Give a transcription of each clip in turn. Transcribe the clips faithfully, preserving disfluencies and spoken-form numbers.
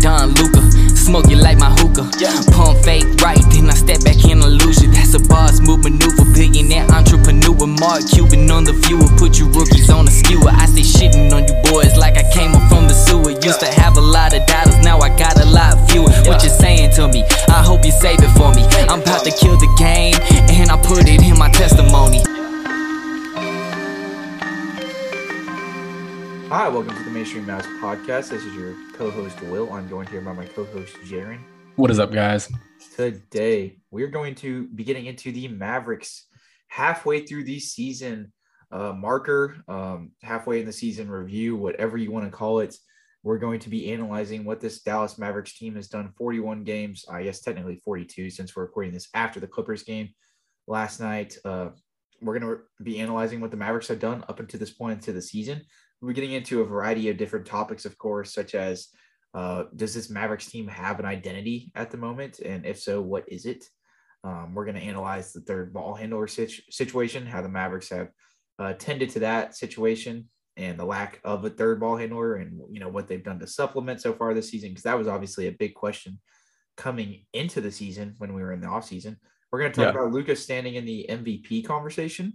Don Luca. Smoke you like my hookah. Pump fake right, then I step back and I lose you. That's a boss move maneuver. Billionaire entrepreneur. Mark Cuban on the viewer. Put you rookies on a skewer. I stay shitting on you boys like I came up from the sewer. Used to have a lot of dollars, now I got a lot fewer. What you saying to me? I hope you save it for me. I'm about to kill the game, and I put it in my testimony. Hi, welcome to the Mainstream Mass Podcast. This is your co-host, Will. I'm joined here by my co-host, Jaren. What is up, guys? Today, we're going to be getting into the Mavericks halfway through the season uh, marker, um, halfway in the season review, whatever you want to call it. We're going to be analyzing what this Dallas Mavericks team has done. forty-one games, I guess technically forty-two, since we're recording this after the Clippers game last night. Uh, we're going to be analyzing what the Mavericks have done up until this point into the season. We're getting into a variety of different topics, of course, such as uh, does this Mavericks team have an identity at the moment? And if so, what is it? Um, we're going to analyze the third ball handler situ- situation, how the Mavericks have uh, tended to that situation and the lack of a third ball handler and, you know, what they've done to supplement so far this season, because that was obviously a big question coming into the season when we were in the offseason. We're going to talk yeah. about Luka standing in the M V P conversation,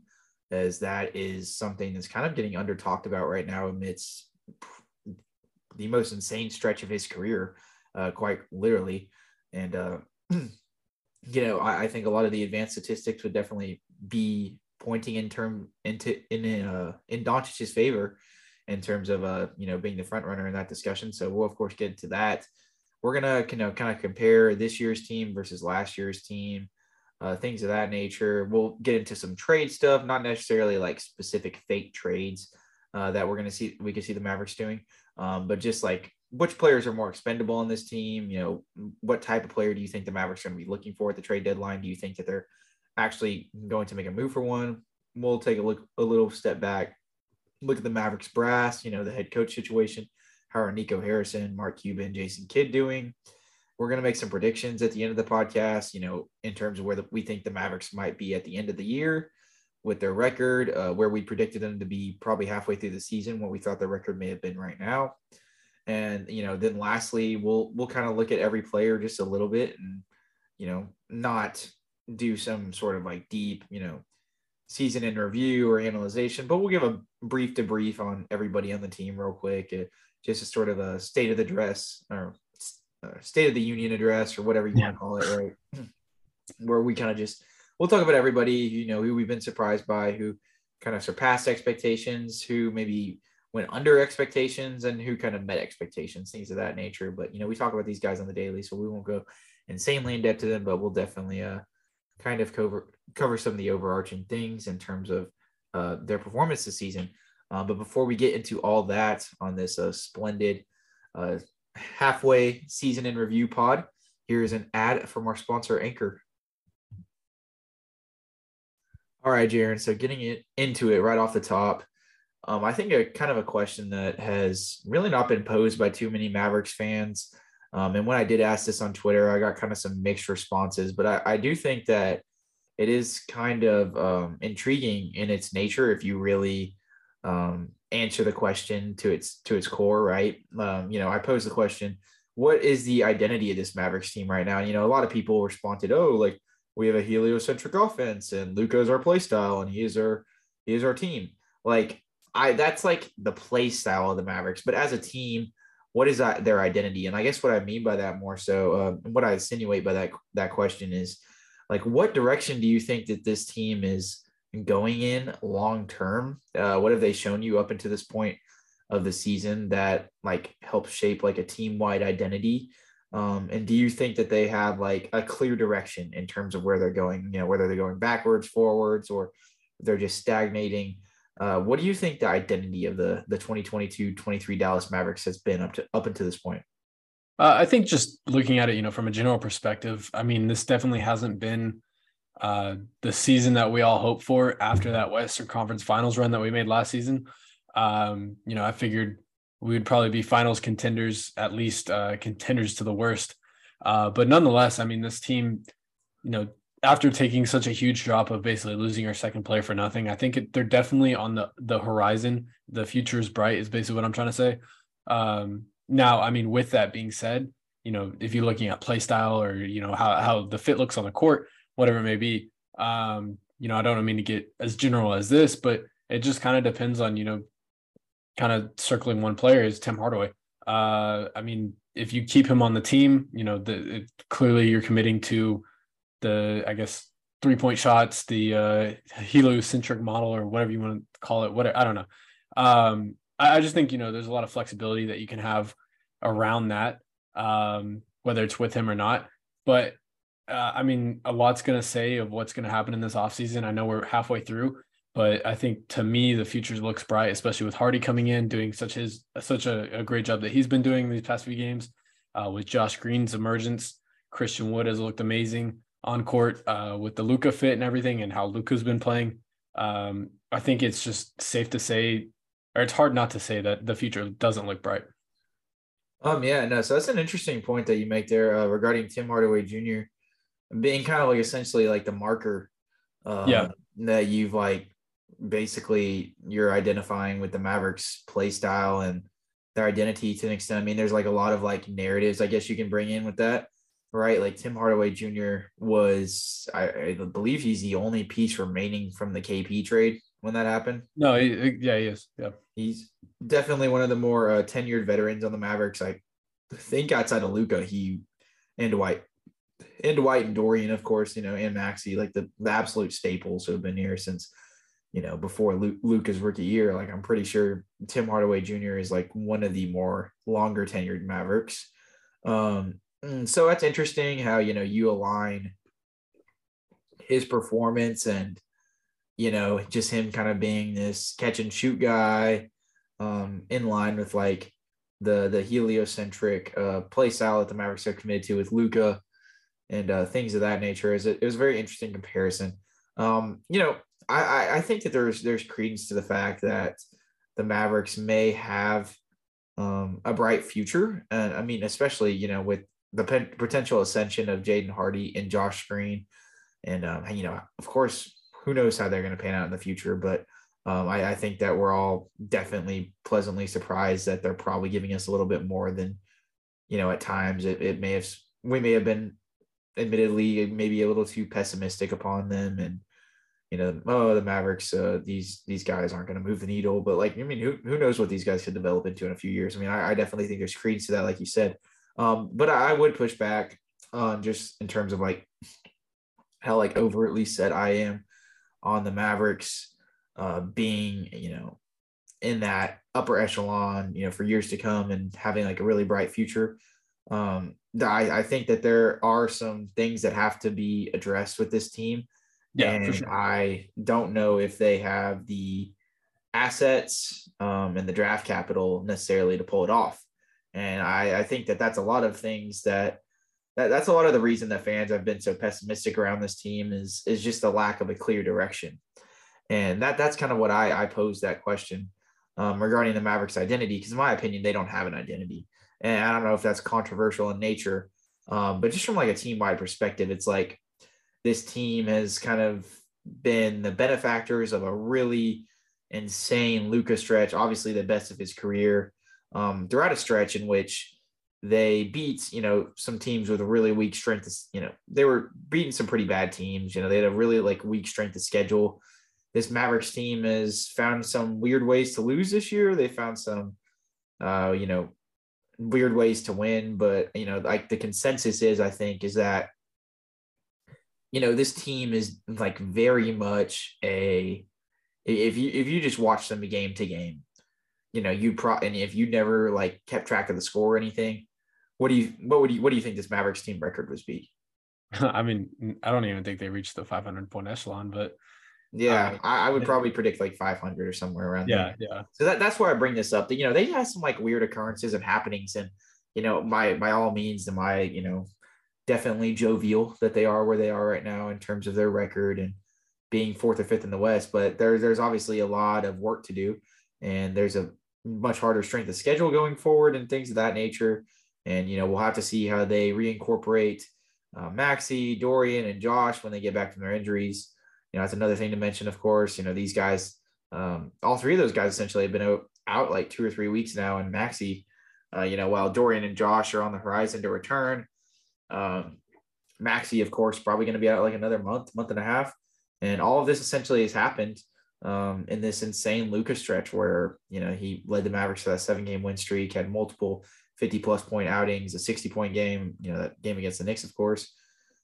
as that is something that's kind of getting under talked about right now amidst the most insane stretch of his career, uh, quite literally. And, uh, you know, I, I think a lot of the advanced statistics would definitely be pointing in term into in uh, in Doncic's favor in terms of, uh, you know, being the front runner in that discussion. So we'll, of course, get into that. We're going to, you know, kind of compare this year's team versus last year's team. Uh, things of that nature. We'll get into some trade stuff, not necessarily like specific fake trades uh, that we're going to see, we can see the Mavericks doing, um, but just like which players are more expendable on this team. You know, what type of player do you think the Mavericks are going to be looking for at the trade deadline? Do you think that they're actually going to make a move for one? We'll take a look, a little step back, look at the Mavericks brass, you know, the head coach situation. How are Nico Harrison, Mark Cuban, Jason Kidd doing? We're going to make some predictions at the end of the podcast, you know, in terms of where the, we think the Mavericks might be at the end of the year with their record, uh, where we predicted them to be probably halfway through the season, what we thought their record may have been right now. And, you know, then lastly, we'll, we'll kind of look at every player just a little bit and, you know, not do some sort of like deep, you know, season in review or analyzation, but we'll give a brief debrief on everybody on the team real quick, uh, just a sort of a state of the dress or State of the Union address or whatever you yeah. want to call it, right? Where we kind of just, we'll talk about everybody, you know, who we've been surprised by, who kind of surpassed expectations, who maybe went under expectations, and who kind of met expectations, things of that nature. But, you know, we talk about these guys on the daily, so we won't go insanely in depth to them, but we'll definitely uh, kind of cover, cover some of the overarching things in terms of uh, their performance this season. Uh, but before we get into all that on this uh, splendid uh, halfway season in review pod, here is an ad from our sponsor Anchor. All right, Jaren, so getting it into it right off the top, um I think a kind of a question that has really not been posed by too many Mavericks fans, um and when I did ask this on Twitter, I got kind of some mixed responses, but I, I do think that it is kind of um intriguing in its nature if you really um answer the question to its to its core, right? Um, you know, I posed the question, what is the identity of this Mavericks team right now? And, you know, a lot of people responded, oh, like we have a heliocentric offense and Luka is our play style and he is our he is our team. Like I that's like the play style of the Mavericks, but as a team, what is that, their identity? And I guess what I mean by that more so, um, what I insinuate by that that question is like, what direction do you think that this team is going in long term? Uh, what have they shown you up until this point of the season that like helps shape like a team wide identity? Um, and do you think that they have like a clear direction in terms of where they're going? You know, whether they're going backwards, forwards, or they're just stagnating. Uh, what do you think the identity of the the twenty twenty-two twenty-three Dallas Mavericks has been up to up until this point? Uh, I think just looking at it, you know, from a general perspective, I mean, this definitely hasn't been Uh, the season that we all hoped for after that Western Conference Finals run that we made last season. Um, you know, I figured we would probably be finals contenders, at least uh, contenders to the worst. Uh, but nonetheless, I mean, this team, you know, after taking such a huge drop of basically losing our second player for nothing, I think it, they're definitely on the, the horizon. The future is bright is basically what I'm trying to say. Um, Now, I mean, with that being said, you know, if you're looking at play style or, you know, how, how the fit looks on the court, whatever it may be, um, you know, I don't mean to get as general as this, but it just kind of depends on, you know, kind of circling one player is Tim Hardaway. Uh, I mean, if you keep him on the team, you know, the, it, clearly you're committing to the, I guess, three-point shots, the uh, heliocentric model or whatever you want to call it, whatever, I don't know. Um, I, I just think, you know, there's a lot of flexibility that you can have around that, um, whether it's with him or not. But, uh, I mean, a lot's going to say of what's going to happen in this offseason. I know we're halfway through, but I think to me, the future looks bright, especially with Hardy coming in, doing such his such a, a great job that he's been doing these past few games, uh, with Josh Green's emergence. Christian Wood has looked amazing on court, uh, with the Luka fit and everything and how Luka's been playing. Um, I think it's just safe to say, or it's hard not to say that the future doesn't look bright. Um, yeah, no, so that's an interesting point that you make there, uh, regarding Tim Hardaway Junior being kind of like essentially like the marker, uh, yeah. that you've like, basically you're identifying with the Mavericks play style and their identity to an extent. I mean, there's like a lot of like narratives, I guess, you can bring in with that, right? Like Tim Hardaway Junior was, I, I believe he's the only piece remaining from the K P trade when that happened. No, he, he, yeah, he is. Yeah. He's definitely one of the more uh, tenured veterans on the Mavericks. I think outside of Luka, he and Dwight and Dwight and Dorian, of course, you know, and Maxi, like the, the absolute staples who have been here since, you know, before Luke, Luka's rookie year. Like, I'm pretty sure Tim Hardaway Junior is like one of the more longer tenured Mavericks. Um, so that's interesting how, you know, you align his performance and, you know, just him kind of being this catch and shoot guy, um, in line with like the, the heliocentric, uh, play style that the Mavericks are committed to with Luka and, uh, things of that nature. Is it, it was a very interesting comparison. Um, you know, I, I think that there's there's credence to the fact that the Mavericks may have um, a bright future. And I mean, especially, you know, with the p- potential ascension of Jaden Hardy and Josh Green. And, um, you know, of course, who knows how they're going to pan out in the future. But um, I, I think that we're all definitely pleasantly surprised that they're probably giving us a little bit more than, you know, at times it, it may have, we may have been admittedly maybe a little too pessimistic upon them. And, you know, oh, the Mavericks, uh, these these guys aren't going to move the needle. But, like, I mean, who who knows what these guys could develop into in a few years? I mean, I, I definitely think there's credence to that, like you said. Um, but I would push back on just in terms of, like, how, like, overtly set I am on the Mavericks uh, being, you know, in that upper echelon, you know, for years to come and having, like, a really bright future. Um, I, I think that there are some things that have to be addressed with this team. Yeah, and for sure. I don't know if they have the assets um, and the draft capital necessarily to pull it off. And I, I think that that's a lot of things that, that that's a lot of the reason that fans have been so pessimistic around this team is, is just the lack of a clear direction. And that that's kind of what I, I posed that question um, regarding the Mavericks' identity, because in my opinion, they don't have an identity. And I don't know if that's controversial in nature, um, but just from like a team-wide perspective, it's like, this team has kind of been the benefactors of a really insane Luka stretch, obviously the best of his career, um, throughout a stretch in which they beat, you know, some teams with a really weak strength. Of, you know, they were beating some pretty bad teams. You know, they had a really like weak strength of schedule. This Mavericks team has found some weird ways to lose this year. They found some, uh, you know, weird ways to win. But, you know, like the consensus is, I think, is that, you know, this team is like very much a, if you, if you just watch them game to game, you know, you pro and if you never like kept track of the score or anything, what do you, what would you, what do you think this Mavericks team record was be? I mean, I don't even think they reached the five hundred point echelon, but yeah, um, I, I would probably predict like five hundred or somewhere around yeah, there. Yeah. So that, that's why I bring this up, that, you know, they had some like weird occurrences and happenings and, you know, by, by all means, am I, you know, definitely jovial that they are where they are right now in terms of their record and being fourth or fifth in the West, but there, there's obviously a lot of work to do and there's a much harder strength of schedule going forward and things of that nature. And, you know, we'll have to see how they reincorporate uh, Maxi, Dorian, and Josh when they get back from their injuries. You know, that's another thing to mention, of course, you know, these guys, um, all three of those guys essentially have been out, out like two or three weeks now, and Maxi Uh, you know, while Dorian and Josh are on the horizon to return, um, Maxi, of course, probably going to be out like another month, month and a half. And all of this essentially has happened um, in this insane Luka stretch where, you know, he led the Mavericks to that seven game win streak, had multiple fifty plus point outings, a sixty point game, you know, that game against the Knicks, of course.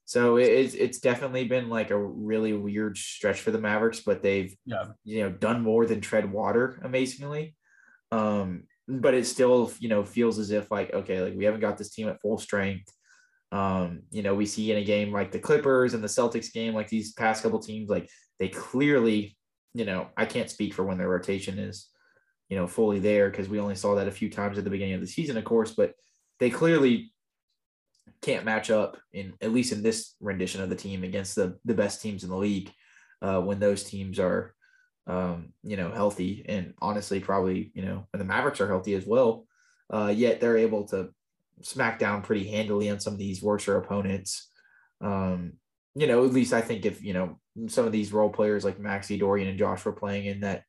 So it's, it's definitely been like a really weird stretch for the Mavericks, but they've, yeah. you know, done more than tread water, amazingly. Um, but it still, you know, feels as if like, okay, like we haven't got this team at full strength. Um, you know, we see in a game like the Clippers and the Celtics game, like these past couple teams, like they clearly, you know, I can't speak for when their rotation is, you know, fully there, because we only saw that a few times at the beginning of the season, of course, but they clearly can't match up in, at least in this rendition of the team, against the, the best teams in the league uh, when those teams are, um, you know, healthy, and honestly, probably, you know, when the Mavericks are healthy as well, uh, yet they're able to smack down pretty handily on some of these worser opponents. Um, you know, at least I think if, you know, some of these role players like Maxi, Dorian, and Josh were playing in that,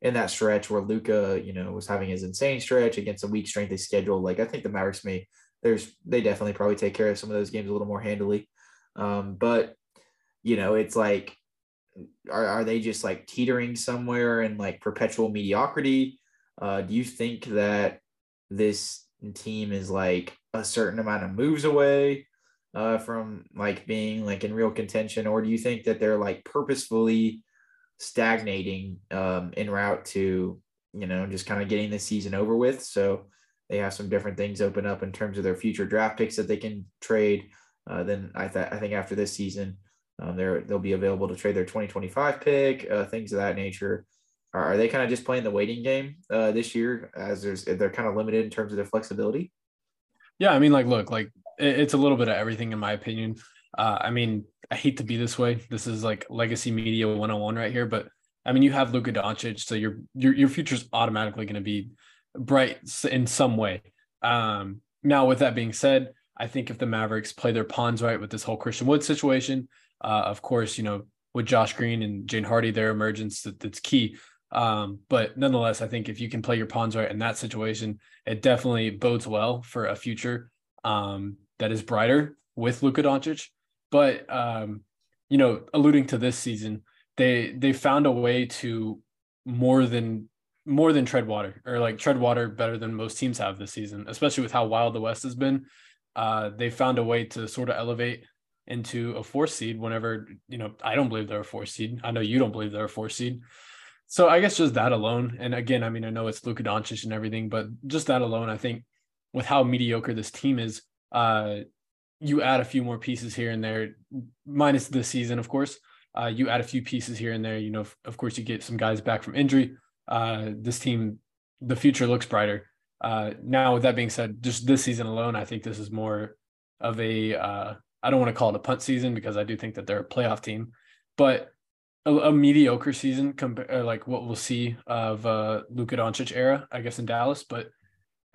in that stretch where Luka, you know, was having his insane stretch against a weak strength they scheduled, like I think the Mavericks may, there's, they definitely probably take care of some of those games a little more handily. Um, but, you know, it's like, are, are they just like teetering somewhere in like perpetual mediocrity? Uh, do you think that this team is like a certain amount of moves away uh, from like being like in real contention? Or do you think that they're like purposefully stagnating um, en route to, you know, just kind of getting the season over with? So they have some different things open up in terms of their future draft picks that they can trade. Uh, then I, th- I think after this season, um, they're, they'll be available to trade their twenty twenty-five pick, uh, things of that nature. Are, are they kind of just playing the waiting game uh, this year, as there's, they're kind of limited in terms of their flexibility? Yeah, I mean, like, look, like it, it's a little bit of everything, in my opinion. Uh, I mean, I hate to be this way. This is like legacy media one oh one right here. But I mean, you have Luka Doncic, so your your your future's automatically going to be bright in some way. Um, now, with that being said, I think if the Mavericks play their pawns right with this whole Christian Wood situation, uh, of course, you know, with Josh Green and Jaden Hardy, their emergence, that, that's key. Um, but nonetheless, I think if you can play your pawns right in that situation, it definitely bodes well for a future um, that is brighter with Luka Doncic. But, um, you know, alluding to this season, they they found a way to more than more than tread water, or like tread water better than most teams have this season, especially with how wild the West has been. Uh, they found a way to sort of elevate into a four seed whenever, you know, I don't believe they're a four seed. I know you don't believe they're a four seed. So I guess just that alone. And again, I mean, I know it's Luka Doncic and everything, but just that alone, I think with how mediocre this team is, uh, you add a few more pieces here and there, minus this season, of course. Uh, you add a few pieces here and there. You know, f- of course, you get some guys back from injury. Uh, this team, the future looks brighter. Uh, now, with that being said, just this season alone, I think this is more of a, uh, I don't want to call it a punt season, because I do think that they're a playoff team, but a, a mediocre season, compa- like what we'll see of uh, Luka Doncic era, I guess, in Dallas. But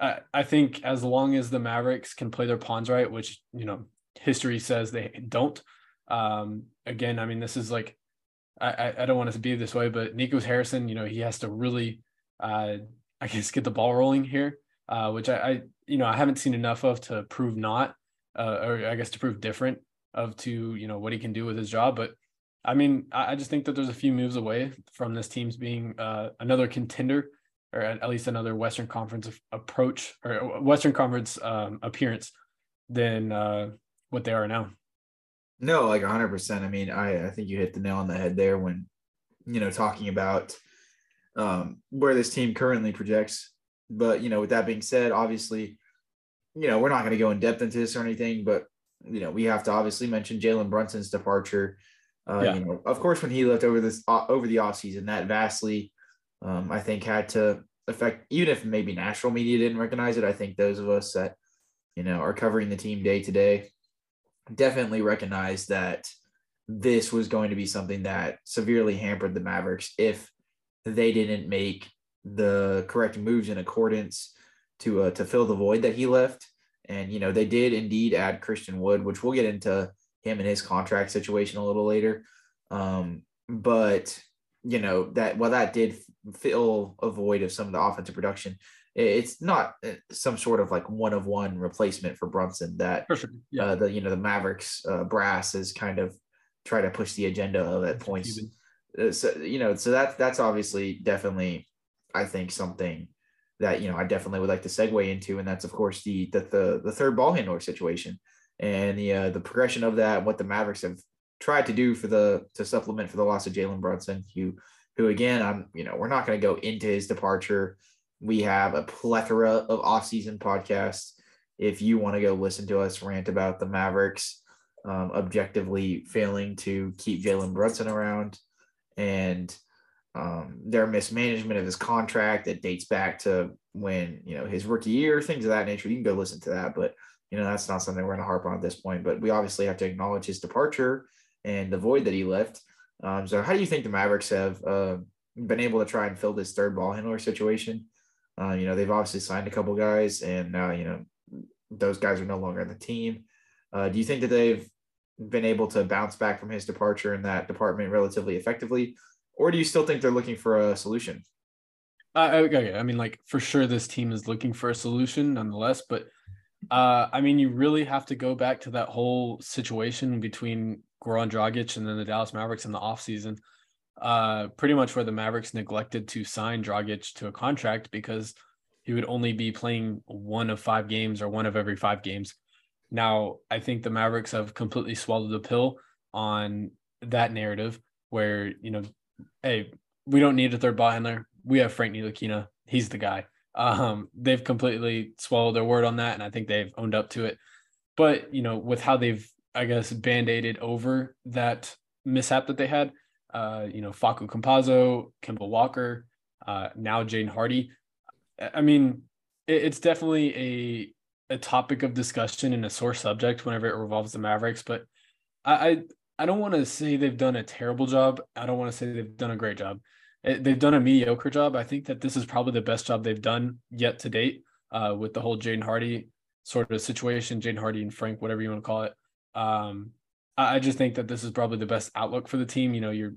I think as long as the Mavericks can play their pawns right, which, you know, history says they don't. Um, again, I mean, this is like, I, I don't want it to be this way, but Nico Harrison, you know, he has to really, uh, I guess, get the ball rolling here, uh, which I, I, you know, I haven't seen enough of to prove not, uh, or I guess to prove different of to, you know, what he can do with his job. But I mean, I, I just think that there's a few moves away from this team's being uh, another contender, or at least another Western Conference approach or Western Conference um, appearance than uh, what they are now. No, like one hundred percent. I mean, I, I think you hit the nail on the head there when, you know, talking about um, where this team currently projects. But, you know, with that being said, obviously, you know, we're not going to go in depth into this or anything, but, you know, we have to obviously mention Jalen Brunson's departure. Uh, yeah. You know, of course, when he left over this uh, over the offseason, that vastly, Um, I think had to affect, even if maybe national media didn't recognize it, I think those of us that, you know, are covering the team day to day definitely recognized that this was going to be something that severely hampered the Mavericks if they didn't make the correct moves in accordance to uh, to fill the void that he left. And, you know, they did indeed add Christian Wood, which we'll get into him and his contract situation a little later. Um, but, you know, that, well, that did fill a void of some of the offensive production. it's not some sort of like one of one replacement for Brunson that for sure. yeah. uh, the, you know, the Mavericks uh, brass is kind of try to push the agenda of at points. Uh, so, you know, so that's, that's obviously definitely, I think something that, you know, I definitely would like to segue into. And that's of course the, the, the, the third ball handler situation and the, uh, the progression of that, what the Mavericks have tried to do for the, to supplement for the loss of Jalen Brunson, who, who again, I'm, you know, we're not going to go into his departure. We have a plethora of off-season podcasts. If you want to go listen to us rant about the Mavericks um, objectively failing to keep Jalen Brunson around and um, their mismanagement of his contract that dates back to when, you know, his rookie year, things of that nature, you can go listen to that. But, you know, that's not something we're going to harp on at this point. But we obviously have to acknowledge his departure and the void that he left. Um, so how do you think the Mavericks have uh, been able to try and fill this third ball handler situation? Uh, you know, they've obviously signed a couple guys and now, uh, you know, those guys are no longer on the team. Uh, do you think that they've been able to bounce back from his departure in that department relatively effectively? Or do you still think they're looking for a solution? Uh, okay. I mean, like for sure, this team is looking for a solution nonetheless, but uh, I mean, you really have to go back to that whole situation between Goran Dragic and then the Dallas Mavericks in the offseason. Uh, pretty much where the Mavericks neglected to sign Dragic to a contract because he would only be playing one of five games or one of every five games. Now, I think the Mavericks have completely swallowed the pill on that narrative where, you know, hey, we don't need a third ball handler. We have Frank Ntilikina. He's the guy. Um, they've completely swallowed their word on that, and I think they've owned up to it. But, you know, with how they've, I guess, band-aided over that mishap that they had, Uh, you know, Facu Campazzo, Kemba Walker, uh, now Jaden Hardy. I mean, it, it's definitely a a topic of discussion and a sore subject whenever it revolves the Mavericks. But I I, I don't want to say they've done a terrible job. I don't want to say they've done a great job. It, they've done a mediocre job. I think that this is probably the best job they've done yet to date uh, with the whole Jaden Hardy sort of situation, Jaden Hardy and Frank, whatever you want to call it. Um, I just think that this is probably the best outlook for the team. You know, you're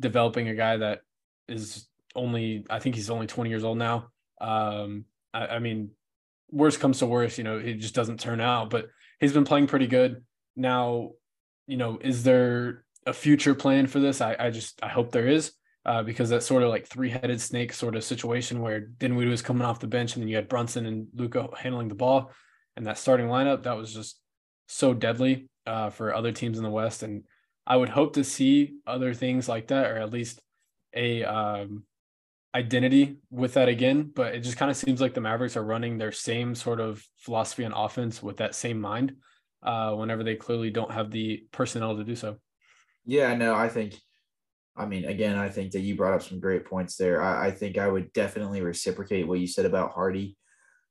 developing a guy that is only, I think he's only twenty years old now. Um, I, I mean, worst comes to worst, you know, it just doesn't turn out, but he's been playing pretty good. Now, you know, is there a future plan for this? I, I just, I hope there is uh, because that's sort of like three-headed snake sort of situation where Dinwiddie was coming off the bench and then you had Brunson and Luka handling the ball and that starting lineup, that was just so deadly. Uh, for other teams in the West. And I would hope to see other things like that, or at least a um, identity with that again. But it just kind of seems like the Mavericks are running their same sort of philosophy on offense with that same mind uh, whenever they clearly don't have the personnel to do so. Yeah, no, I think, I mean, again, I think that you brought up some great points there. I, I think I would definitely reciprocate what you said about Hardy.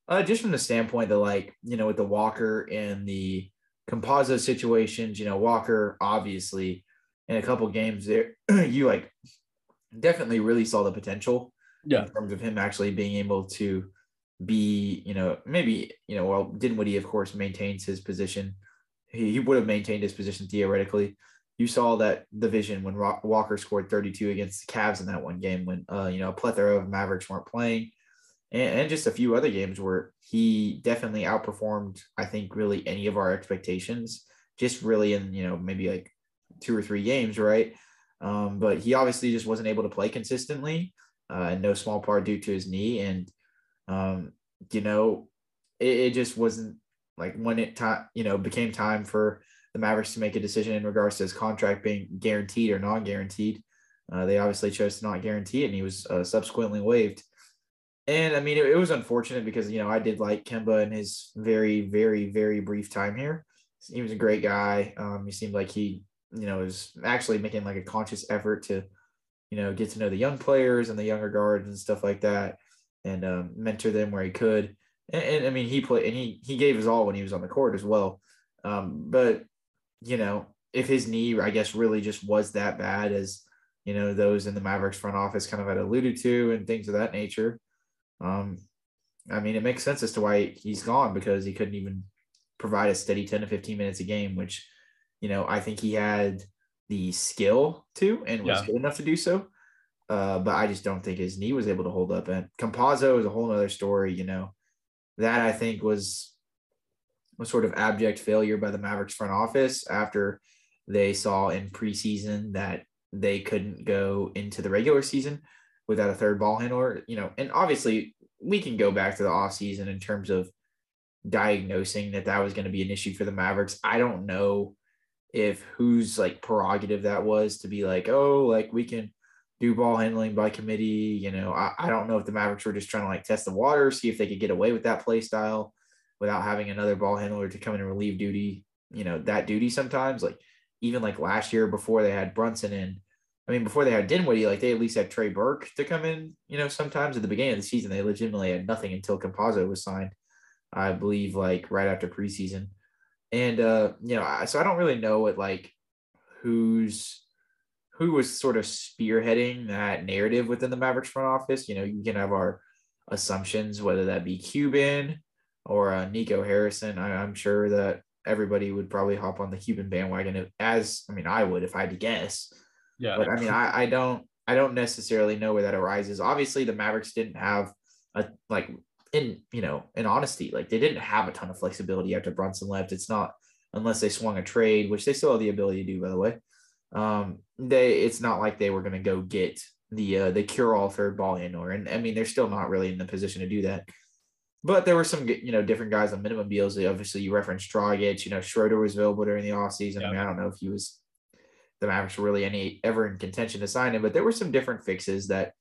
Uh, just from the standpoint that, like, you know, with the Walker and the Campazzo situations, you know, Walker, obviously, in a couple games there, you like definitely really saw the potential yeah. in terms of him actually being able to be, you know, maybe, you know, well, Dinwiddie, of course, maintains his position. He, he would have maintained his position theoretically. You saw that the vision when Rock, Walker scored thirty-two against the Cavs in that one game when, uh, you know, a plethora of Mavericks weren't playing. And just a few other games where he definitely outperformed, I think, really any of our expectations, just really in, you know, maybe like two or three games, right? Um, but he obviously just wasn't able to play consistently, uh, in no small part due to his knee. And, um, you know, it, it just wasn't like when it, time, you know, became time for the Mavericks to make a decision in regards to his contract being guaranteed or non-guaranteed. Uh, they obviously chose to not guarantee it, and he was uh, subsequently waived. And, I mean, it, it was unfortunate because, you know, I did like Kemba in his very, very, very brief time here. He was a great guy. Um, he seemed like he, you know, was actually making like a conscious effort to, you know, get to know the young players and the younger guards and stuff like that and um, mentor them where he could. And, and I mean, he played and he, he gave his all when he was on the court as well. Um, but, you know, if his knee, I guess, really just was that bad as, you know, those in the Mavericks front office kind of had alluded to and things of that nature. Um, I mean, it makes sense as to why he's gone because he couldn't even provide a steady ten to fifteen minutes a game, which, you know, I think he had the skill to and was yeah. good enough to do so. Uh, but I just don't think his knee was able to hold up. And Campazzo is a whole other story, you know. That, I think, was was sort of abject failure by the Mavericks front office after they saw in preseason that they couldn't go into the regular season without a third ball handler, you know. And obviously, we can go back to the offseason in terms of diagnosing that that was going to be an issue for the Mavericks. I don't know if whose, like, prerogative that was to be like, oh, like, we can do ball handling by committee. You know, I, I don't know if the Mavericks were just trying to, like, test the water, see if they could get away with that play style without having another ball handler to come in and relieve duty, you know, that duty sometimes. Like, even like last year before they had Brunson in, I mean, before they had Dinwiddie, like, they at least had Trey Burke to come in, you know, sometimes. At the beginning of the season, they legitimately had nothing until Campazzo was signed, I believe, like, right after preseason. And, uh, you know, I, so I don't really know what, like, who's, who was sort of spearheading that narrative within the Mavericks front office. You know, you can have our assumptions, whether that be Cuban or uh, Nico Harrison. I, I'm sure that everybody would probably hop on the Cuban bandwagon if, as, I mean, I would, if I had to guess. Yeah. But I mean, I, I don't, I don't necessarily know where that arises. Obviously the Mavericks didn't have a, like, in, you know, in honesty, like, they didn't have a ton of flexibility after Brunson left. It's not, unless they swung a trade, which they still have the ability to do, by the way. Um, they, it's not like they were going to go get the, uh, the cure all third ball handler. And I mean, they're still not really in the position to do that, but there were some, you know, different guys on minimum deals. Obviously you referenced Dragic, you know, Schroeder was available during the offseason. Yeah. I mean, I don't know if he was the Mavericks were really any ever in contention to sign him, but there were some different fixes, that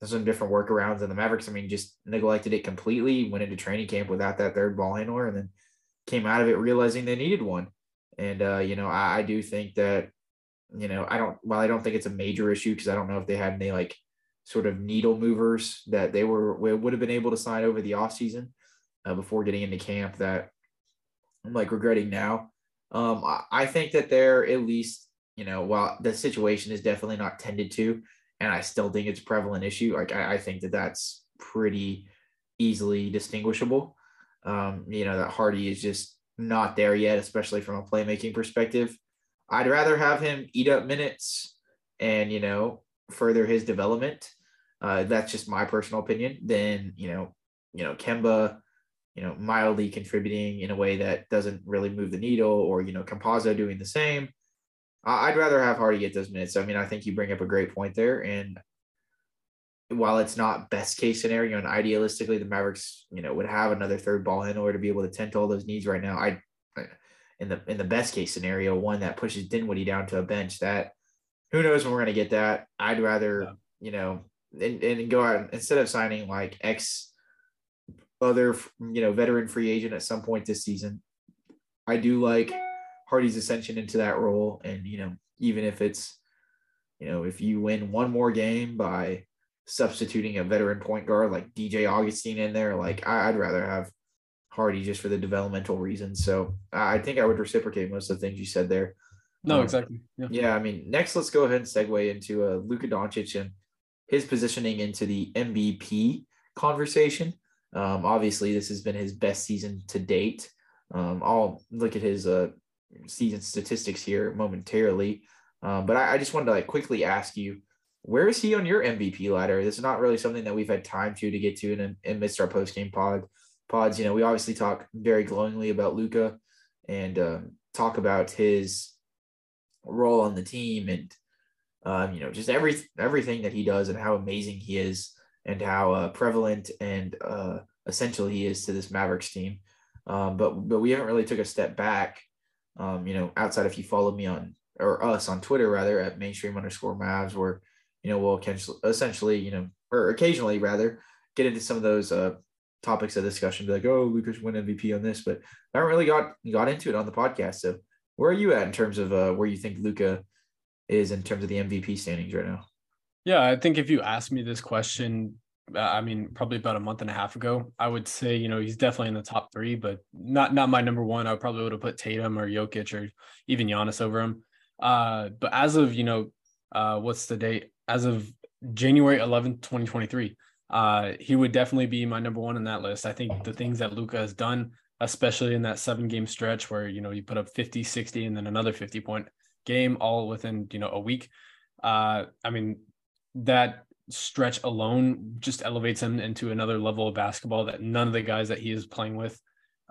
there's some different workarounds, and the Mavericks, I mean, just neglected it completely, went into training camp without that third ball handler, and then came out of it realizing they needed one. And, uh, you know, I, I do think that, you know, I don't, while I don't think it's a major issue, because I don't know if they had any, like, sort of needle movers that they were, would have been able to sign over the offseason uh, before getting into camp, that I'm, like, regretting now. Um, I, I think that they're at least, you know, while the situation is definitely not tended to, and I still think it's a prevalent issue, like, I, I think that that's pretty easily distinguishable. Um, you know, that Hardy is just not there yet, especially from a playmaking perspective. I'd rather have him eat up minutes and, you know, further his development. Uh, that's just my personal opinion. Than, you know, you know, Kemba, you know, mildly contributing in a way that doesn't really move the needle, or, you know, Campazzo doing the same. I'd rather have Hardy get those minutes. I mean, I think you bring up a great point there. And while it's not best case scenario, and idealistically the Mavericks, you know, would have another third ball handler to be able to tend to all those needs right now, I, in the in the best case scenario, one that pushes Dinwiddie down to a bench, that who knows when we're going to get that. I'd rather, yeah. you know, and, and go out and, instead of signing like X other, you know, veteran free agent at some point this season, I do like Hardy's ascension into that role. And, you know, even if it's, you know, if you win one more game by substituting a veteran point guard like D J Augustine in there, like, I'd rather have Hardy just for the developmental reasons. So I think I would reciprocate most of the things you said there. No, um, exactly. Yeah. yeah. I mean, next let's go ahead and segue into uh, Luka Doncic and his positioning into the M V P conversation. Um, obviously this has been his best season to date. Um, I'll look at his, uh, season statistics here momentarily, um, but I, I just wanted to like quickly ask you, where is he on your M V P ladder? This is not really something that we've had time to to get to in, in amidst our post game pod pods. You know, we obviously talk very glowingly about Luka and um, talk about his role on the team and um, you know, just every everything that he does and how amazing he is and how uh, prevalent and uh, essential he is to this Mavericks team. Um, but but we haven't really took a step back. Um, you know, outside if you follow me on, or us on Twitter rather, at mainstream underscore Mavs, where, you know, we'll essentially, you know, or occasionally rather, get into some of those uh, topics of discussion, be like, oh, Luka's won M V P on this, but I haven't really got got into it on the podcast. So where are you at in terms of uh, where you think Luka is in terms of the M V P standings right now? Yeah, I think if you asked me this question, I mean, probably about a month and a half ago, I would say, you know, he's definitely in the top three, but not not my number one. I probably would have put Tatum or Jokic or even Giannis over him. Uh, but as of, you know, uh, what's the date? As of January eleventh, twenty twenty-three, uh, he would definitely be my number one in that list. I think the things that Luka has done, especially in that seven-game stretch where, you know, he put up fifty, sixty, and then another fifty-point game all within, you know, a week. Uh, I mean, that stretch alone just elevates him into another level of basketball that none of the guys that he is playing with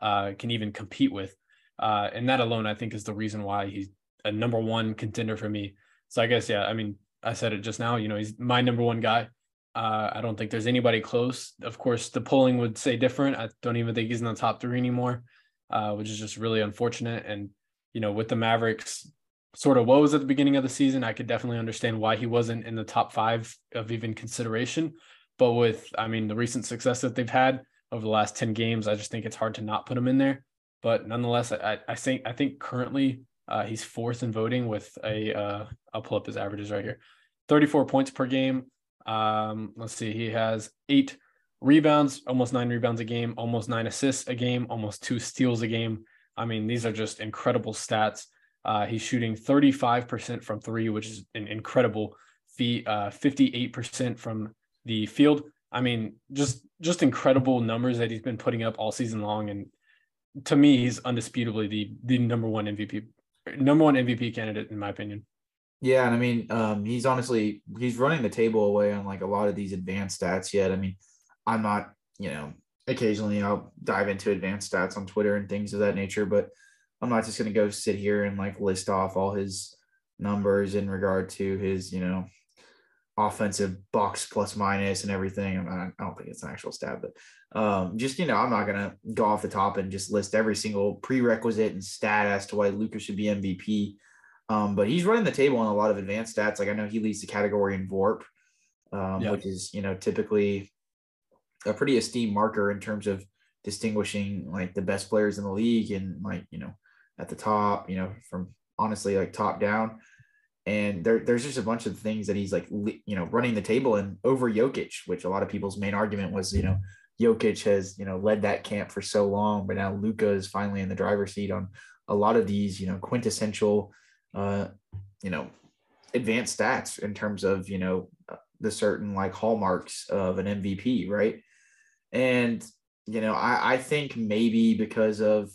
uh, can even compete with. Uh, and that alone, I think, is the reason why he's a number one contender for me. So I guess, yeah, I mean, I said it just now, you know, he's my number one guy. Uh, I don't think there's anybody close. Of course, the polling would say different. I don't even think he's in the top three anymore, uh, which is just really unfortunate. And, you know, with the Mavericks sort of woes at the beginning of the season, I could definitely understand why he wasn't in the top five of even consideration. But with, I mean, the recent success that they've had over the last ten games, I just think it's hard to not put him in there. But nonetheless, I, I think I think currently uh, he's fourth in voting with a, uh, I'll pull up his averages right here, thirty-four points per game. Um, let's see, he has eight rebounds, almost nine rebounds a game, almost nine assists a game, almost two steals a game. I mean, these are just incredible stats. Uh, he's shooting thirty-five percent from three, which is an incredible feat, uh, fifty-eight percent from the field. I mean, just, just incredible numbers that he's been putting up all season long. And to me, he's undisputably the, the number one M V P, number one M V P candidate, in my opinion. Yeah. And I mean, um, he's honestly, he's running the table away on like a lot of these advanced stats yet. I mean, I'm not, you know, occasionally I'll dive into advanced stats on Twitter and things of that nature, but I'm not just going to go sit here and like list off all his numbers in regard to his, you know, offensive box plus minus and everything. I don't think it's an actual stat, but um, just, you know, I'm not going to go off the top and just list every single prerequisite and stat as to why Luka should be M V P. Um, but he's running the table on a lot of advanced stats. Like I know he leads the category in V O R P, um, yeah. which is, you know, typically a pretty esteemed marker in terms of distinguishing like the best players in the league and like, you know, at the top, you know, from honestly like top down. And there, there's just a bunch of things that he's like, you know, running the table and over Jokic, which a lot of people's main argument was, you know, Jokic has, you know, led that camp for so long, but now Luka is finally in the driver's seat on a lot of these, you know, quintessential, uh, you know, advanced stats in terms of, you know, the certain like hallmarks of an M V P. Right. And, you know, I, I think maybe because of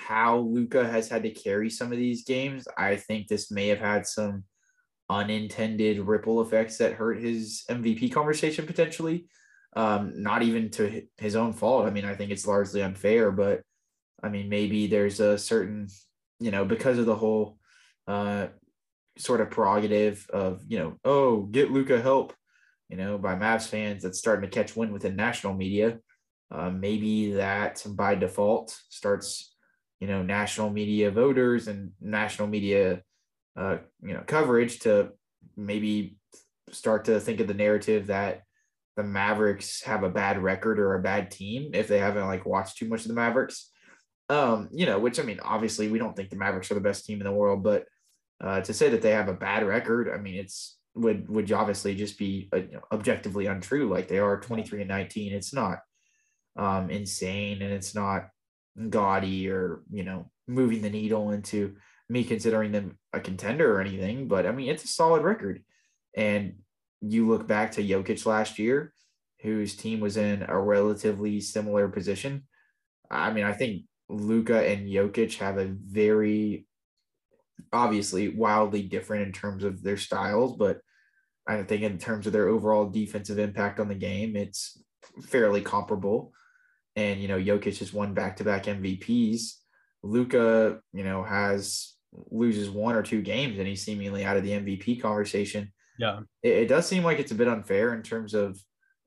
how Luka has had to carry some of these games, I think this may have had some unintended ripple effects that hurt his M V P conversation potentially. Um, not even to his own fault. I mean, I think it's largely unfair, but I mean, maybe there's a certain, you know, because of the whole uh, sort of prerogative of, you know, oh, get Luka help, you know, by Mavs fans, that's starting to catch wind within national media. Uh, maybe that by default starts, you know, national media voters and national media, uh, you know, coverage to maybe start to think of the narrative that the Mavericks have a bad record or a bad team if they haven't like watched too much of the Mavericks, um, you know, which I mean, obviously we don't think the Mavericks are the best team in the world, but uh, to say that they have a bad record, I mean, it's would, would obviously just be uh, you know, objectively untrue. Like they are twenty-three and nineteen. It's not um, insane. And it's not gaudy or, you know, moving the needle into me considering them a contender or anything, but I mean, it's a solid record. And you look back to Jokic last year, whose team was in a relatively similar position. I mean, I think Luka and Jokic have a very obviously wildly different in terms of their styles, but I think in terms of their overall defensive impact on the game, it's fairly comparable. And, you know, Jokic has won back-to-back M V Ps. Luka, you know, has loses one or two games and he's seemingly out of the M V P conversation. Yeah. It, it does seem like it's a bit unfair in terms of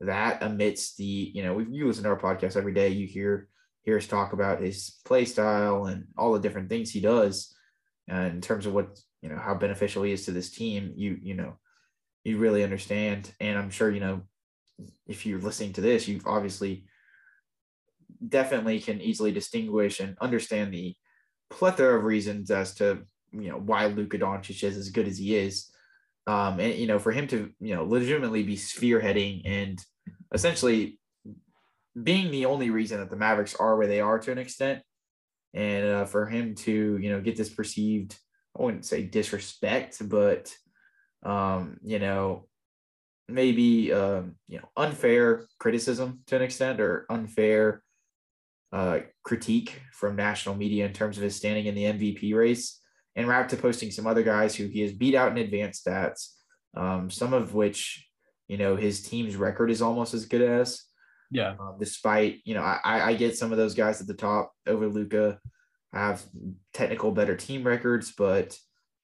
that amidst the, you know, you listen to our podcast every day, you hear, hear us talk about his play style and all the different things he does uh, in terms of what, you know, how beneficial he is to this team. You, you know, you really understand. And I'm sure, you know, if you're listening to this, you've obviously definitely can easily distinguish and understand the plethora of reasons as to, you know, why Luka Doncic is as good as he is. Um, and, you know, for him to, you know, legitimately be spearheading and essentially being the only reason that the Mavericks are where they are to an extent. And uh, for him to, you know, get this perceived, I wouldn't say disrespect, but, um, you know, maybe, um, you know, unfair criticism to an extent or unfair uh, critique from national media in terms of his standing in the M V P race and route to posting some other guys who he has beat out in advanced stats. Um, some of which, You know, his team's record is almost as good as. Yeah. Um, despite, you know, I, I get some of those guys at the top over Luka have technical better team records, but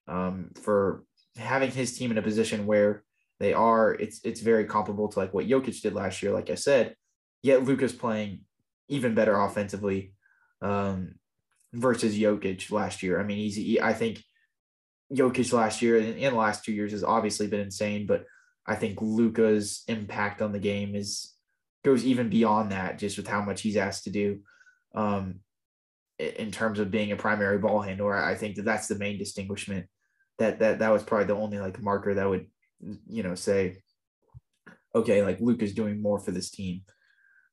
um, for having his team in a position where they are, it's it's very comparable to like what Jokic did last year, like I said, yet Luka's playing even better offensively um, versus Jokic last year. I mean, he's, he, I think Jokic last year and, and the last two years has obviously been insane, but I think Luka's impact on the game is goes even beyond that, just with how much he's asked to do um, in terms of being a primary ball handler. I think that that's the main distinguishment. That that that was probably the only like marker that would, you know, say, okay, like Luka's doing more for this team.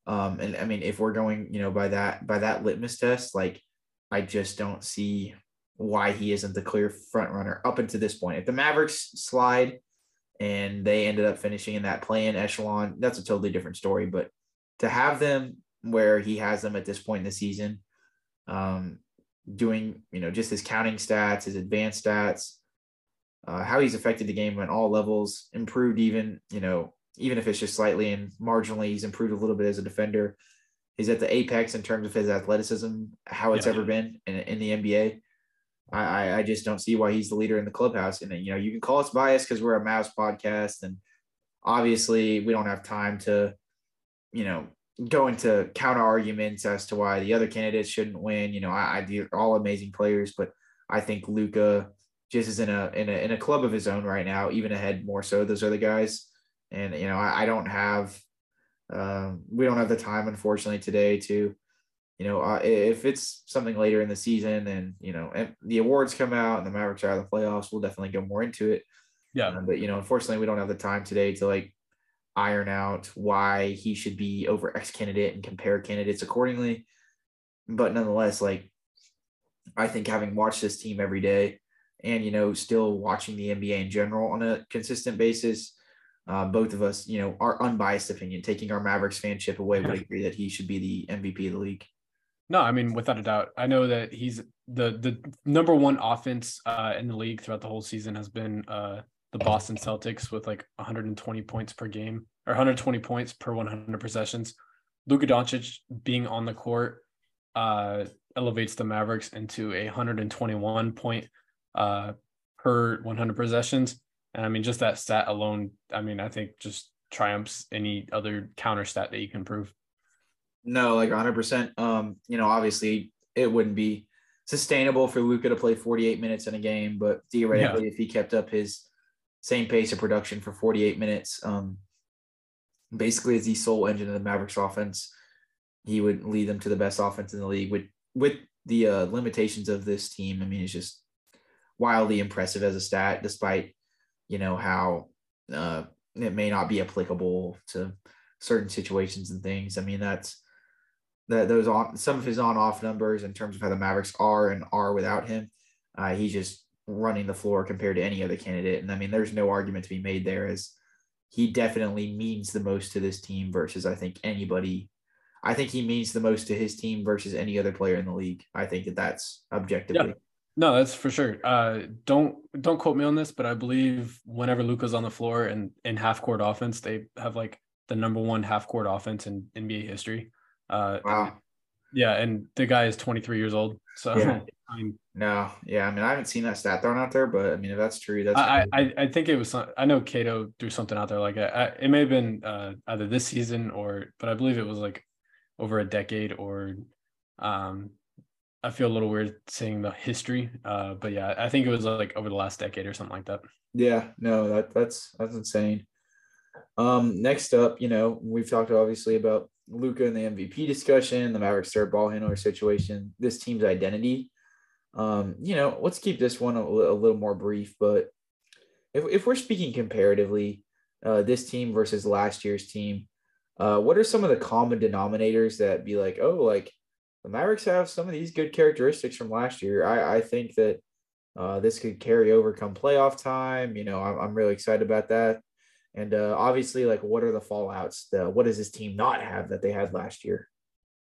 Um, and I mean, if we're going, you know, by that by that litmus test, like I just don't see why he isn't the clear front runner up until this point. If the Mavericks slide and they ended up finishing in that play-in echelon, that's a totally different story. But to have them where he has them at this point in the season, um, doing, you know, just his counting stats, his advanced stats, uh, how he's affected the game on all levels, improved even, you know, even if it's just slightly and marginally, he's improved a little bit as a defender. He's at the apex in terms of his athleticism, how it's yeah. ever been in, in the N B A. I, I just don't see why he's the leader in the clubhouse. And, you know, you can call us biased because we're a Mavs podcast. And obviously we don't have time to, you know, go into counter arguments as to why the other candidates shouldn't win. You know, I, I do all amazing players, but I think Luka just is in a, in a, in a club of his own right now, even ahead more so those other guys. And, you know, I, I don't have, um, we don't have the time, unfortunately, today to, you know, uh, if it's something later in the season and, you know, and the awards come out and the Mavericks are out of the playoffs, we'll definitely go more into it. Yeah. Um, but, you know, unfortunately, we don't have the time today to, like, iron out why he should be over X candidate and compare candidates accordingly. But nonetheless, like, I think having watched this team every day and, you know, still watching the N B A in general on a consistent basis, uh, both of us, you know, our unbiased opinion, taking our Mavericks fanship away, would agree that he should be the M V P of the league. No, I mean, without a doubt. I know that he's the the number one offense uh, in the league throughout the whole season has been uh, the Boston Celtics with like one hundred twenty points per game, or one hundred twenty points per one hundred possessions. Luka Doncic being on the court uh, elevates the Mavericks into a one hundred twenty-one point uh, per one hundred possessions. And I mean, just that stat alone, I mean, I think just triumphs any other counter stat that you can prove. No, like one hundred percent. Um, you know, obviously it wouldn't be sustainable for Luka to play forty-eight minutes in a game, but theoretically, yeah. if he kept up his same pace of production for forty-eight minutes, um, basically as the sole engine of the Mavericks offense, he would lead them to the best offense in the league. With with the uh, limitations of this team, I mean, it's just wildly impressive as a stat, despite, you know, how uh, it may not be applicable to certain situations and things. I mean, that's, that those on some of his on-off numbers in terms of how the Mavericks are and are without him, uh, he's just running the floor compared to any other candidate. And I mean, there's no argument to be made there, as he definitely means the most to this team versus I think anybody. I think he means the most to his team versus any other player in the league. I think that that's objectively. Yeah. No, that's for sure. Uh, don't don't quote me on this, but I believe whenever Luka's on the floor and in half-court offense, they have like the number one half-court offense in N B A history. Uh, wow. And, yeah, and the guy is twenty-three years old. So yeah. I mean, no, yeah, I mean, I haven't seen that stat thrown out there, but I mean, if that's true, that's. I I, I think it was. Some, I know Cato threw something out there like I, I, it may have been uh, either this season or, but I believe it was like over a decade or. Um, I feel a little weird saying the history, uh, but yeah, I think it was like over the last decade or something like that. Yeah, no, that that's that's insane. Um, next up, you know, we've talked obviously about Luka in the M V P discussion, the Mavericks third ball handler situation, this team's identity. Um, you know, let's keep this one a, a little more brief, but if, if we're speaking comparatively, uh, this team versus last year's team, uh, what are some of the common denominators that be like, oh, like the Mavericks have some of these good characteristics from last year. I, I think that uh, this could carry over come playoff time. You know, I'm, I'm really excited about that. And uh, obviously, like, what are the fallouts? The, what does this team not have that they had last year?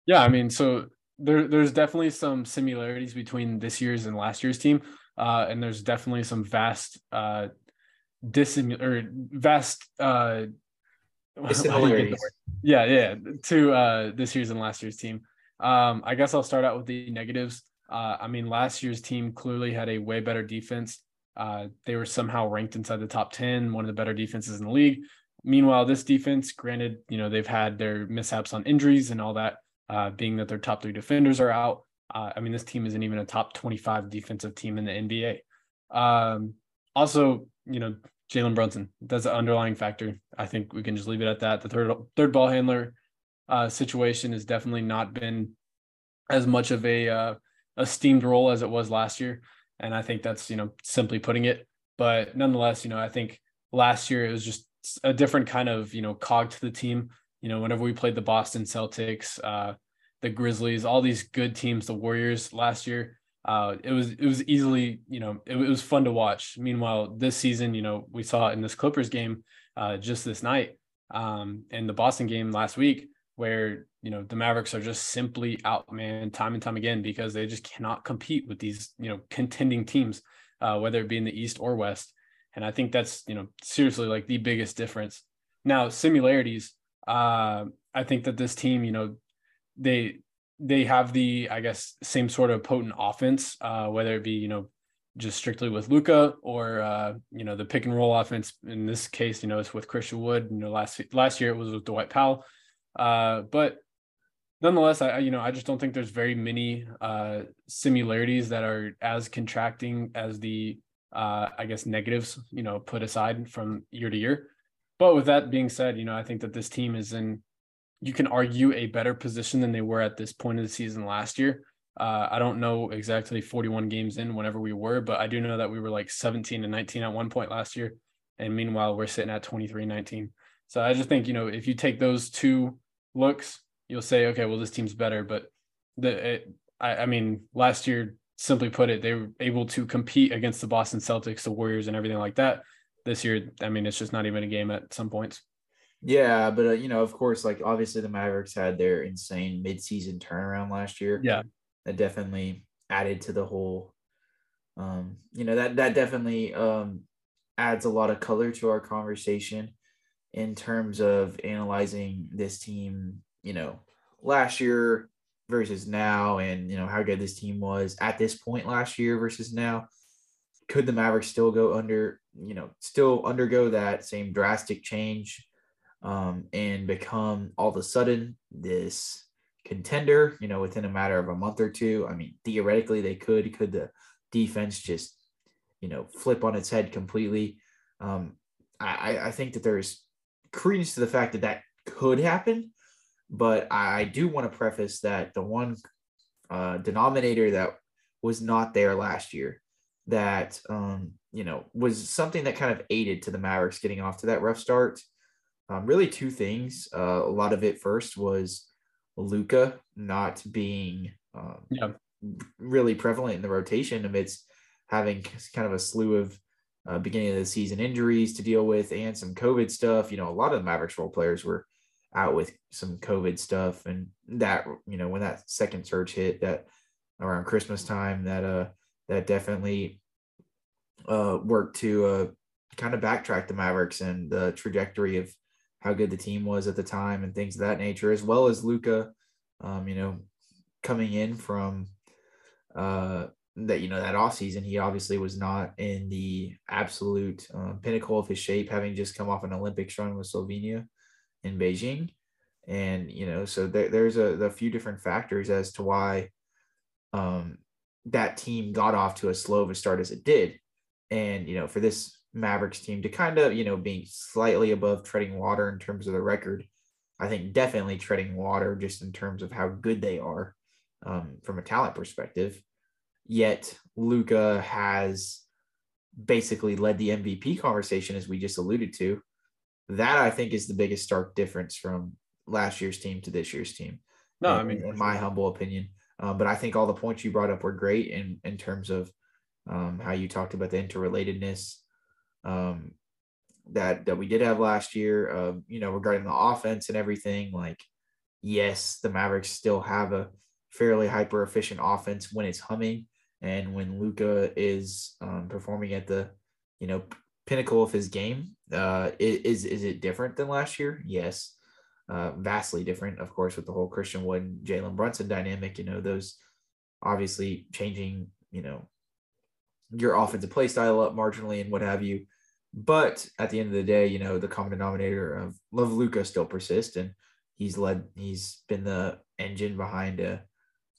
Yeah, I mean, so there, there's definitely some similarities between this year's and last year's team, uh, and there's definitely some vast, uh, dis- or vast uh, It's hilarious. Yeah, yeah. To uh, this year's and last year's team. Um, I guess I'll start out with the negatives. Uh, I mean, last year's team clearly had a way better defense. Uh, they were somehow ranked inside the top ten, one of the better defenses in the league. Meanwhile, this defense, granted, you know, they've had their mishaps on injuries and all that, uh, being that their top three defenders are out. Uh, I mean, this team isn't even a top twenty-five defensive team in the N B A. Um, also, you know, Jalen Brunson, that's an underlying factor. I think we can just leave it at that. The third third ball handler uh, situation has definitely not been as much of a uh, esteemed role as it was last year. And I think that's, you know, simply putting it. But nonetheless, you know, I think last year it was just a different kind of, you know, cog to the team. You know, whenever we played the Boston Celtics, uh, the Grizzlies, all these good teams, the Warriors last year, uh, it was it was easily, you know, it, it was fun to watch. Meanwhile, this season, you know, we saw in this Clippers game uh, just this night um, and the Boston game last week where, you know, the Mavericks are just simply outmanned time and time again because they just cannot compete with these, you know, contending teams, uh, whether it be in the East or West. And I think that's, you know, seriously like the biggest difference. Now, similarities, uh, I think that this team, you know, they they have the, I guess, same sort of potent offense, uh, whether it be, you know, just strictly with Luka or, uh, you know, the pick and roll offense. In this case, you know, it's with Christian Wood. You know, last, last year it was with Dwight Powell. Uh, but nonetheless, I, you know, I just don't think there's very many uh, similarities that are as contracting as the, Uh, I guess, negatives, you know, put aside from year to year. But with that being said, you know, I think that this team is in, you can argue, a better position than they were at this point of the season last year. Uh, I don't know exactly forty-one games in whenever we were, but I do know that we were like seventeen and nineteen at one point last year. And meanwhile, we're sitting at twenty-three and nineteen. So I just think, you know, if you take those two looks, you'll say, okay, well, this team's better. But the, it, I, I mean, last year, simply put it, they were able to compete against the Boston Celtics, the Warriors, and everything like that. This year, I mean, it's just not even a game at some points. Yeah, but, uh, you know, of course, like, obviously the Mavericks had their insane midseason turnaround last year. Yeah. That definitely added to the whole, um, you know, that, that definitely um, adds a lot of color to our conversation in terms of analyzing this team, you know, last year versus now, and, you know, how good this team was at this point last year versus now. Could the Mavericks still go under, you know, still undergo that same drastic change um, and become all of a sudden this contender, you know, within a matter of a month or two? I mean, theoretically they could. Could the defense just, you know, flip on its head completely? Um, I, I think that there's credence to the fact that that could happen. But I do want to preface that the one uh, denominator that was not there last year that, um, you know, was something that kind of aided to the Mavericks getting off to that rough start. Um, really two things. Uh, a lot of it first was Luka not being um, yeah. really prevalent in the rotation amidst having kind of a slew of uh, beginning of the season injuries to deal with and some COVID stuff. You know, a lot of the Mavericks role players were out with some COVID stuff, and that, you know, when that second surge hit that around Christmas time, that uh that definitely uh worked to uh kind of backtrack the Mavericks and the trajectory of how good the team was at the time and things of that nature, as well as Luka, um you know, coming in from uh that, you know, that offseason, he obviously was not in the absolute uh, pinnacle of his shape, having just come off an Olympics run with Slovenia in Beijing. And, you know, so there, there's a, a few different factors as to why um, that team got off to as slow of a start as it did. And, you know, for this Mavericks team to kind of, you know, being slightly above treading water in terms of the record, I think definitely treading water just in terms of how good they are um, from a talent perspective. Yet Luka has basically led the M V P conversation, as we just alluded to. That, I think, is the biggest stark difference from last year's team to this year's team. No, in, I mean, in my humble opinion. Um, but I think all the points you brought up were great in, in terms of um, how you talked about the interrelatedness um, that, that we did have last year, uh, you know, regarding the offense and everything. Like, yes, the Mavericks still have a fairly hyper efficient offense when it's humming and when Luka is um, performing at the, you know, pinnacle of his game. Uh, is is it different than last year? Yes, uh, vastly different, of course, with the whole Christian Wood and Jalen Brunson dynamic. You know, those obviously changing, you know, your offensive play style up marginally and what have you. But at the end of the day, you know, the common denominator of love Luka still persists, and he's led, he's been the engine behind a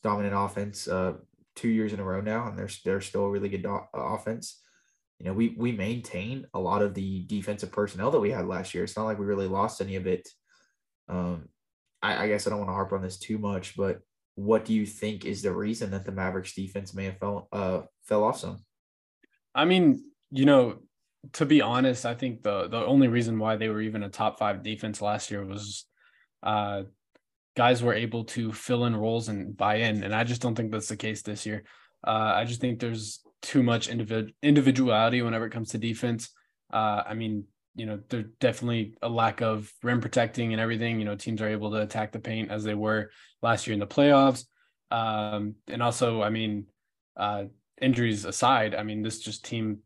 dominant offense uh, two years in a row now, and they're, they're still a really good do- offense. You know, we we maintain a lot of the defensive personnel that we had last year. It's not like we really lost any of it. Um, I, I guess I don't want to harp on this too much, but what do you think is the reason that the Mavericks defense may have fell, uh, fell off some? I mean, you know, to be honest, I think the the only reason why they were even a top five defense last year was uh, guys were able to fill in roles and buy in. And I just don't think that's the case this year. Uh, I just think there's too much individ- individuality whenever it comes to defense. Uh, I mean, you know, there's definitely a lack of rim protecting and everything. You know, teams are able to attack the paint as they were last year in the playoffs. Um, and also, I mean, uh, injuries aside, I mean, this just team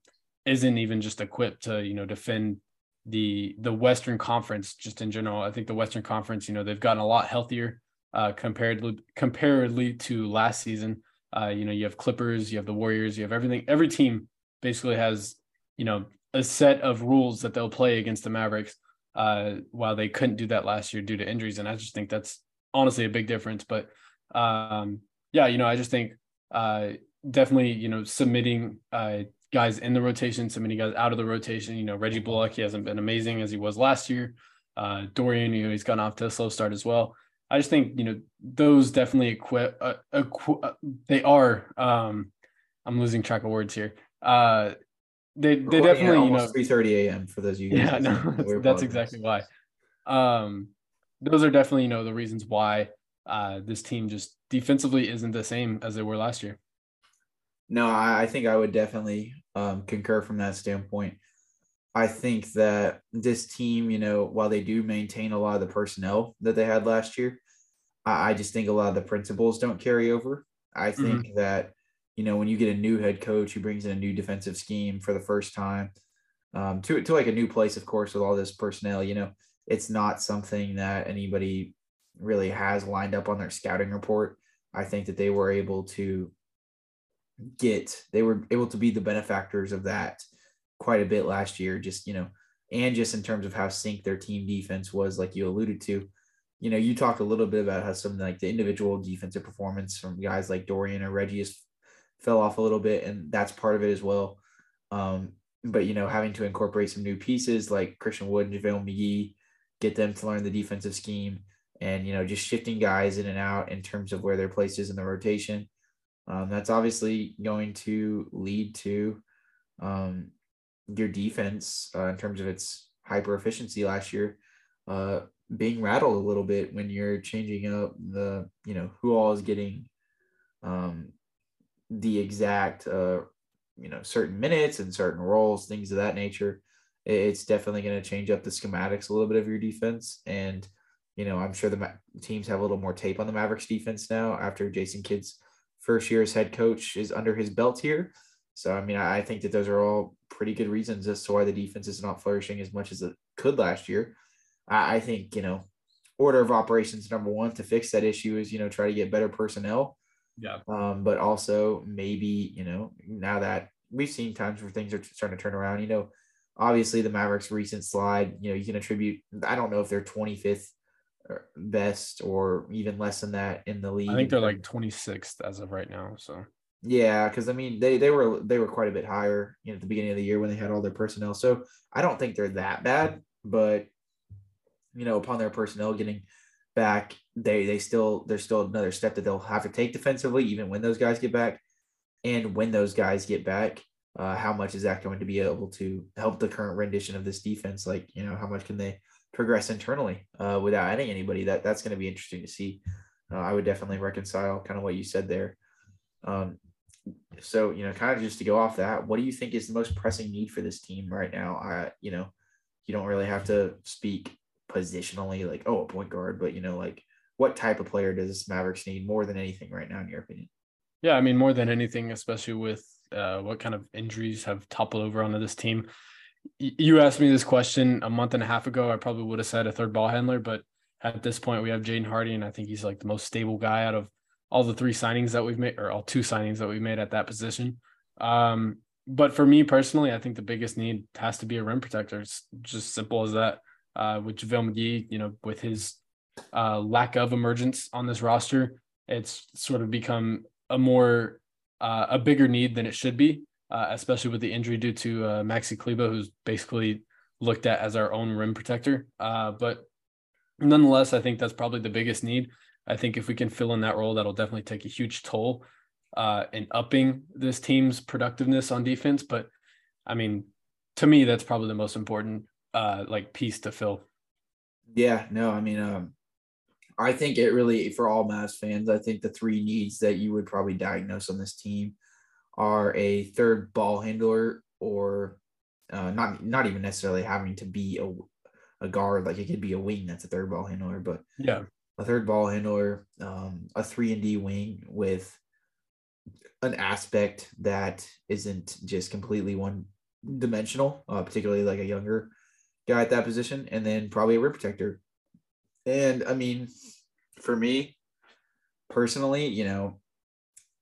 isn't even just equipped to, you know, defend the the Western Conference just in general. I think the Western Conference, you know, they've gotten a lot healthier uh, compared, comparatively to last season. Uh, you know, you have Clippers, you have the Warriors, you have everything. Every team basically has, you know, a set of rules that they'll play against the Mavericks, uh, while they couldn't do that last year due to injuries. And I just think that's honestly a big difference. But um, yeah, you know, I just think uh, definitely, you know, submitting uh, guys in the rotation, submitting guys out of the rotation. You know, Reggie Bullock, he hasn't been amazing as he was last year. Uh, Dorian, you know, he's gone off to a slow start as well. I just think, you know, those definitely equip, uh, equi- uh, they are, um, I'm losing track of words here. Uh, they they definitely, you know, three thirty a.m. for those of you guys. Yeah, no, that's, that's exactly why. Um, those are definitely, you know, the reasons why uh, this team just defensively isn't the same as they were last year. No, I, I think I would definitely um, concur from that standpoint. I think that this team, you know, while they do maintain a lot of the personnel that they had last year, I, I just think a lot of the principles don't carry over. I think mm-hmm. that, you know, when you get a new head coach who brings in a new defensive scheme for the first time um, to, to like a new place, of course, with all this personnel, you know, it's not something that anybody really has lined up on their scouting report. I think that they were able to get, they were able to be the benefactors of that quite a bit last year, just, you know, and just in terms of how synced their team defense was, like you alluded to. You know, you talked a little bit about how some like the individual defensive performance from guys like Dorian or Reggie has fell off a little bit, and that's part of it as well. Um, but, you know, having to incorporate some new pieces like Christian Wood and JaVale McGee, get them to learn the defensive scheme, and, you know, just shifting guys in and out in terms of where their place is in the rotation. Um, that's obviously going to lead to um, your defense uh, in terms of its hyper efficiency last year uh, being rattled a little bit when you're changing up the, you know, who all is getting um, the exact, uh, you know, certain minutes and certain roles, things of that nature. It's definitely going to change up the schematics a little bit of your defense. And, you know, I'm sure the ma- teams have a little more tape on the Mavericks defense now after Jason Kidd's first year as head coach is under his belt here. So, I mean, I think that those are all pretty good reasons as to why the defense is not flourishing as much as it could last year. I think, you know, order of operations, number one, to fix that issue is, you know, try to get better personnel. Yeah. Um, but also maybe, you know, now that we've seen times where things are starting to turn around, you know, obviously the Mavericks' recent slide, you know, you can attribute, I don't know if they're twenty-fifth best or even less than that in the league. I think they're like twenty-sixth as of right now, so. Yeah, because I mean they they were they were quite a bit higher, you know, at the beginning of the year when they had all their personnel. So I don't think they're that bad, but you know, upon their personnel getting back, they they still there's still another step that they'll have to take defensively, even when those guys get back. And when those guys get back, uh, how much is that going to be able to help the current rendition of this defense? Like, you know, how much can they progress internally uh, without adding anybody? That that's going to be interesting to see. Uh, I would definitely reconcile kind of what you said there. Um, So, you know, kind of just to go off that, what do you think is the most pressing need for this team right now? I, you know, you don't really have to speak positionally like, oh, a point guard, but, you know, like what type of player does this Mavericks need more than anything right now, in your opinion? Yeah, I mean, more than anything, especially with uh, what kind of injuries have toppled over onto this team, you asked me this question a month and a half ago, I probably would have said a third ball handler, but at this point we have Jaden Hardy, and I think he's like the most stable guy out of all the three signings that we've made, or all two signings that we've made at that position. Um, but for me personally, I think the biggest need has to be a rim protector. It's just simple as that. Uh, with JaVale McGee, you know, with his uh, lack of emergence on this roster, it's sort of become a more, uh, a bigger need than it should be, uh, especially with the injury due to uh, Maxi Kleber, who's basically looked at as our own rim protector. Uh, but nonetheless, I think that's probably the biggest need. I think if we can fill in that role, that'll definitely take a huge toll uh, in upping this team's productiveness on defense. But I mean, to me, that's probably the most important uh, like piece to fill. Yeah, no, I mean, um, I think it really, for all Mavs fans, I think the three needs that you would probably diagnose on this team are a third ball handler, or uh, not, not even necessarily having to be a, a guard. Like, it could be a wing that's a third ball handler, but yeah. A third ball handler, um, a three and D wing with an aspect that isn't just completely one dimensional, uh, particularly like a younger guy at that position, and then probably a rim protector. And I mean, for me personally, you know,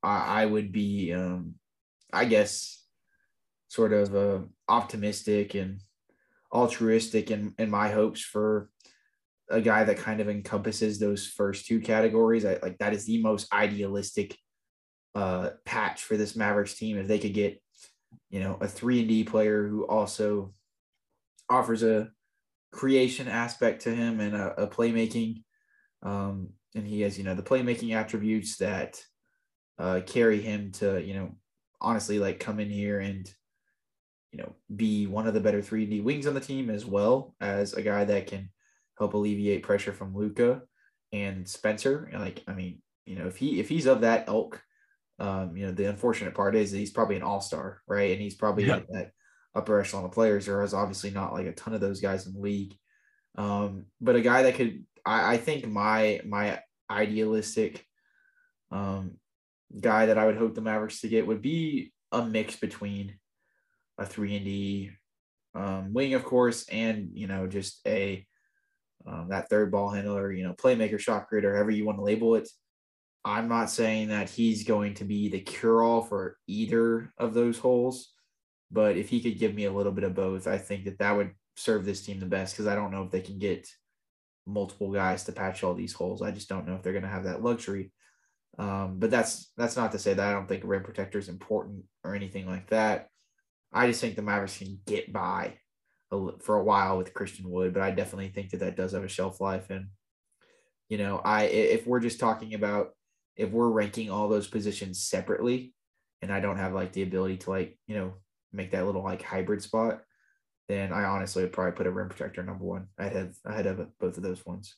I, I would be, um, I guess, sort of uh, optimistic and altruistic in, in my hopes for a guy that kind of encompasses those first two categories. I like that is the most idealistic uh, patch for this Mavericks team. If they could get, you know, a three and D player who also offers a creation aspect to him and a, a playmaking. Um, and he has, you know, the playmaking attributes that uh, carry him to, you know, honestly, like come in here and, you know, be one of the better three and D wings on the team, as well as a guy that can help alleviate pressure from Luka and Spencer. Like, I mean, you know, if he if he's of that ilk, um, you know, the unfortunate part is that he's probably an all-star, right? And he's probably yeah. at that upper echelon of players. There is obviously not like a ton of those guys in the league. Um, but a guy that could, I, I think my my idealistic um, guy that I would hope the Mavericks to get would be a mix between a three and D um, wing, of course, and, you know, just a Um, that third ball handler, you know, playmaker, shot creator, however you want to label it. I'm not saying that he's going to be the cure-all for either of those holes, but if he could give me a little bit of both, I think that that would serve this team the best, because I don't know if they can get multiple guys to patch all these holes. I just don't know if they're going to have that luxury. Um, but that's that's not to say that I don't think a rim protector is important or anything like that. I just think the Mavericks can get by for a while with Christian Wood, but I definitely think that that does have a shelf life. And, you know, I, if we're just talking about, if we're ranking all those positions separately, and I don't have like the ability to like, you know, make that little like hybrid spot, then I honestly would probably put a rim protector number one ahead of, ahead of both of those ones.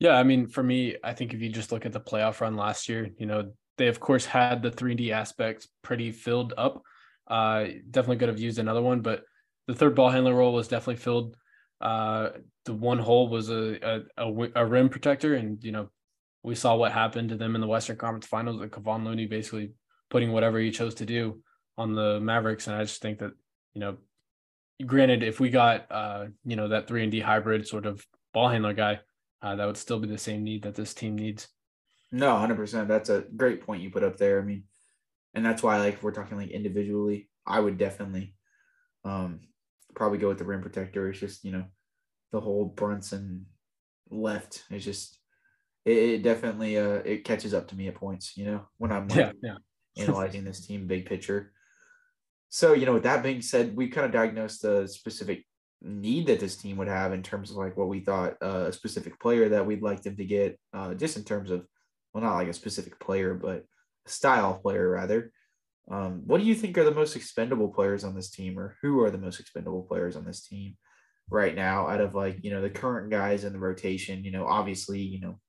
Yeah. I mean, for me, I think if you just look at the playoff run last year, you know, they of course had the three D aspects pretty filled up. Uh, definitely could have used another one, but the third ball handler role was definitely filled. Uh, the one hole was a, a, a, a rim protector. And, you know, we saw what happened to them in the Western Conference Finals, with Kevon Looney basically putting whatever he chose to do on the Mavericks. And I just think that, you know, granted, if we got, uh, you know, that three and D hybrid sort of ball handler guy, uh, that would still be the same need that this team needs. No, one hundred percent. That's a great point you put up there. I mean, and that's why, like, if we're talking like individually, I would definitely um, probably go with the rim protector. It's just, you know, the whole Brunson left. It's just, it, it definitely, uh, it catches up to me at points, you know, when I'm like, yeah, yeah. analyzing this team, big picture. So, you know, with that being said, we kind of diagnosed the specific need that this team would have in terms of like what we thought uh, a specific player that we'd like them to get, uh, just in terms of, well, not like a specific player, but a style player rather. Um, what do you think are the most expendable players on this team, or who are the most expendable players on this team right now out of like, you know, the current guys in the rotation? You know, obviously, you know,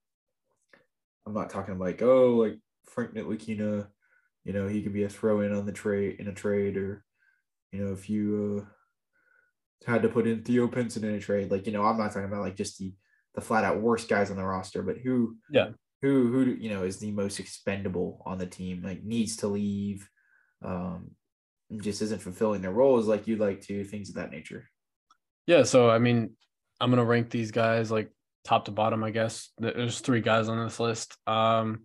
I'm not talking like, oh, like Frank Ntilikina, you know, he could be a throw in on the trade in a trade, or, you know, if you uh, had to put in Theo Pinson in a trade, like, you know, I'm not talking about like just the, the flat out worst guys on the roster, but who, yeah, who, who, you know, is the most expendable on the team, like needs to leave, um just isn't fulfilling their roles like you'd like to, things of that nature. Yeah, so, I mean, I'm going to rank these guys, like, top to bottom, I guess. There's three guys on this list. Um,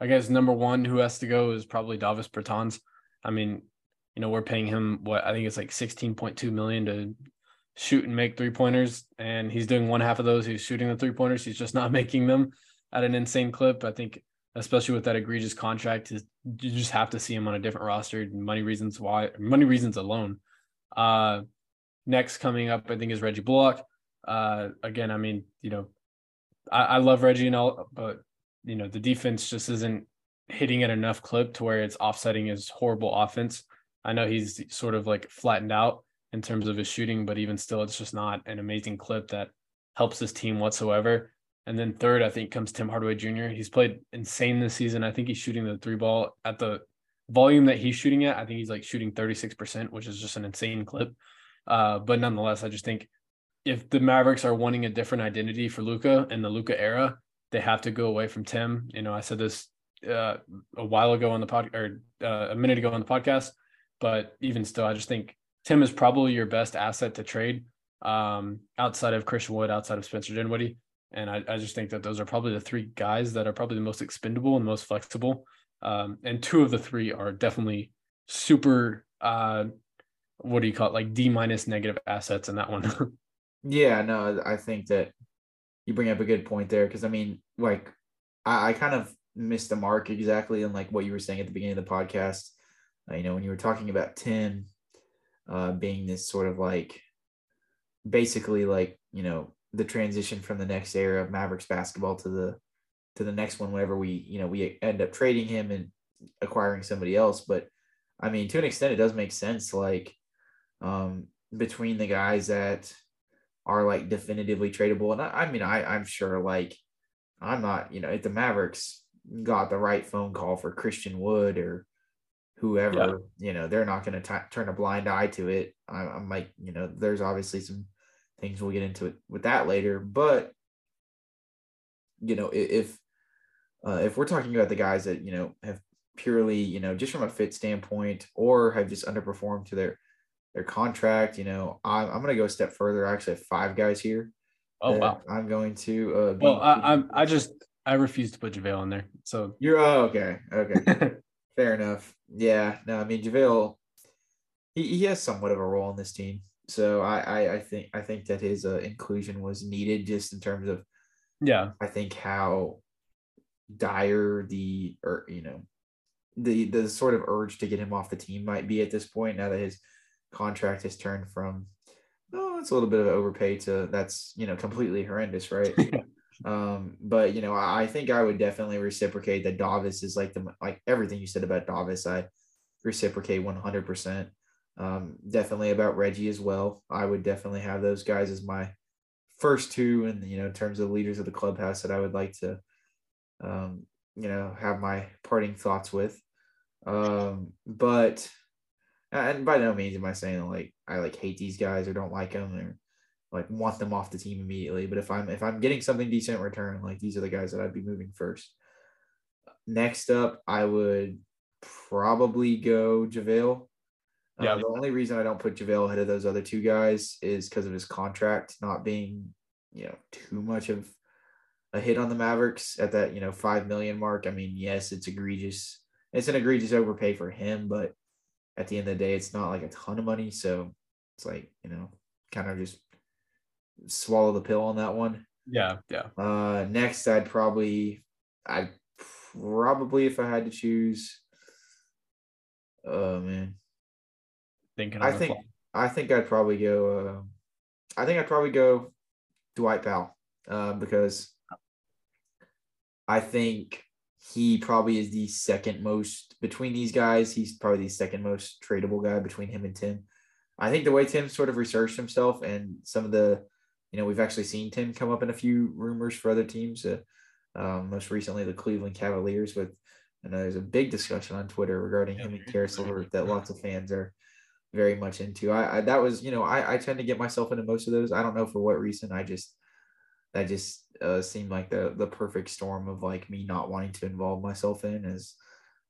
I guess number one who has to go is probably Davis Bertans. I mean, you know, we're paying him, what, I think it's like sixteen point two million dollars to shoot and make three-pointers, and he's doing one half of those. He's shooting the three-pointers. He's just not making them at an insane clip. I think, especially with that egregious contract, you just have to see him on a different roster. Money reasons why, money reasons alone. Uh, next coming up, I think, is Reggie Bullock. Uh, again, I mean, you know, I, I love Reggie and all, but, you know, the defense just isn't hitting at enough clip to where it's offsetting his horrible offense. I know he's sort of like flattened out in terms of his shooting, but even still, it's just not an amazing clip that helps this team whatsoever. And then third, I think, comes Tim Hardaway Junior He's played insane this season. I think he's shooting the three ball at the volume that he's shooting at. I think he's like shooting thirty-six percent, which is just an insane clip. Uh, but nonetheless, I just think if the Mavericks are wanting a different identity for Luka and the Luka era, they have to go away from Tim. You know, I said this uh, a while ago on the pod, or uh, a minute ago on the podcast, but even still, I just think Tim is probably your best asset to trade um, outside of Christian Wood, outside of Spencer Dinwiddie. And I, I just think that those are probably the three guys that are probably the most expendable and most flexible. Um, and two of the three are definitely super, uh, what do you call it? Like D minus negative assets in that one. Yeah, no, I think that you bring up a good point there. Cause I mean, like I, I kind of missed the mark exactly in like what you were saying at the beginning of the podcast, uh, you know, when you were talking about Tim uh, being this sort of like, basically like, you know, the transition from the next era of Mavericks basketball to the to the next one, whenever we, you know, we end up trading him and acquiring somebody else. But I mean, to an extent, it does make sense. Like um, between the guys that are like definitively tradable, and I, I mean, I I'm sure like I'm not, you know, if the Mavericks got the right phone call for Christian Wood or whoever, yeah. you know, they're not going to turn a blind eye to it. I, I'm like, you know, there's obviously some things we'll get into it with that later, but you know, if uh, if we're talking about the guys that, you know, have purely, you know, just from a fit standpoint or have just underperformed to their their contract, you know, I'm, I'm gonna go a step further. I actually have five guys here. Oh wow! I'm going to. Uh, be, well, I I'm, I just I refuse to put JaVale in there. So you're oh, okay, okay, fair enough. Yeah, no, I mean JaVale, he, he has somewhat of a role on this team. So I, I, I think I think that his uh, inclusion was needed just in terms of, yeah, I think how dire the, or, you know, the, the sort of urge to get him off the team might be at this point now that his contract has turned from, oh, it's a little bit of an overpay to that's, you know, completely horrendous, right? um, but, you know, I, I think I would definitely reciprocate that Davis is like the, like everything you said about Davis, I reciprocate one hundred percent. Um, definitely about Reggie as well. I would definitely have those guys as my first two, and you know, in terms of leaders of the clubhouse that I would like to, um, you know, have my parting thoughts with. Um, but and by no means am I saying like I like hate these guys or don't like them or like want them off the team immediately. But if I'm if I'm getting something decent in return, like these are the guys that I'd be moving first. Next up, I would probably go JaVale. Yeah. Um, the only reason I don't put JaVale ahead of those other two guys is because of his contract not being, you know, too much of a hit on the Mavericks at that, you know, five million mark. I mean, yes, it's egregious. It's an egregious overpay for him, but at the end of the day, it's not like a ton of money. So it's like, you know, kind of just swallow the pill on that one. Yeah. Yeah. Uh, next, I'd probably, I'd probably, if I had to choose, oh man. I think I think I'd probably go. Uh, I think I'd probably go Dwight Powell uh, because I think he probably is the second most between these guys. He's probably the second most tradable guy between him and Tim. I think the way Tim sort of researched himself and some of the, you know, we've actually seen Tim come up in a few rumors for other teams. Uh, um, most recently, the Cleveland Cavaliers. With I know there's a big discussion on Twitter regarding him and Karis that lots of fans are very much into. I, I that was, you know, I, I tend to get myself into most of those. I don't know for what reason. I just that just uh, seemed like the the perfect storm of like me not wanting to involve myself in, as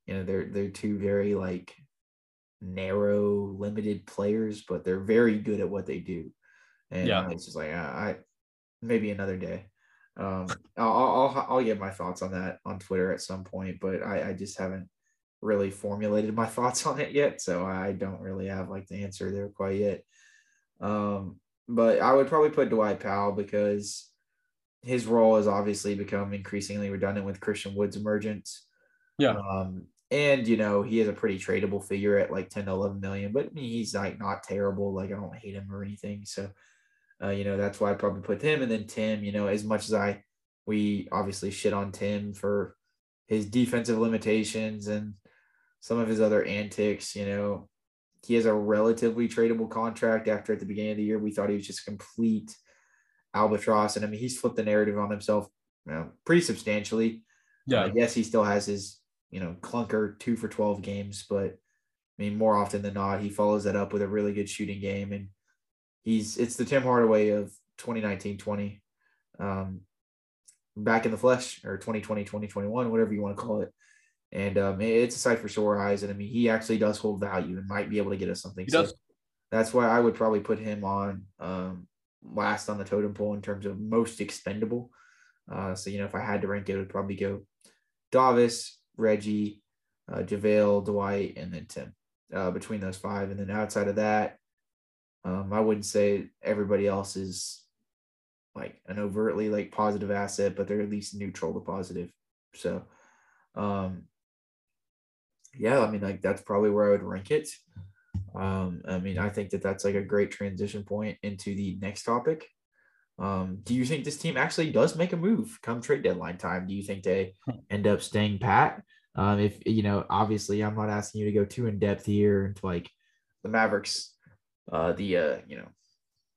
you know, they're they're two very like narrow, limited players, but they're very good at what they do. And yeah. it's just like, uh, I maybe another day. Um, I'll, I'll, I'll get my thoughts on that on Twitter at some point, but I, I just haven't really formulated my thoughts on it yet. So I don't really have like the answer there quite yet. Um, but I would probably put Dwight Powell because his role has obviously become increasingly redundant with Christian Wood's emergence. Yeah. Um, and, you know, he is a pretty tradable figure at like ten to eleven million, but he's like not terrible. Like I don't hate him or anything. So, uh, you know, that's why I probably put him. And then Tim, you know, as much as I, we obviously shit on Tim for his defensive limitations and some of his other antics, you know, he has a relatively tradable contract after at the beginning of the year, we thought he was just complete albatross. And I mean, he's flipped the narrative on himself, you know, pretty substantially. Yeah. Uh, yes. He still has his, you know, clunker two for twelve games, but I mean, more often than not, he follows that up with a really good shooting game. And he's, it's the Tim Hardaway of twenty nineteen twenty, um, back in the flesh, or twenty twenty, twenty twenty-one, whatever you want to call it. And um, it's a sight for sore eyes. And I mean, he actually does hold value and might be able to get us something. He so does. That's why I would probably put him on um, last on the totem pole in terms of most expendable. Uh, so, you know, if I had to rank it, it would probably go Davis, Reggie, uh, JaVale, Dwight, and then Tim uh, between those five. And then outside of that, um, I wouldn't say everybody else is like an overtly like positive asset, but they're at least neutral to positive. So, um, yeah, I mean, like that's probably where I would rank it. Um, I mean, I think that that's like a great transition point into the next topic. Um, do you think this team actually does make a move come trade deadline time? Do you think they end up staying pat? Um, if, you know, obviously I'm not asking you to go too in depth here into like the Mavericks, uh, the, uh, you know,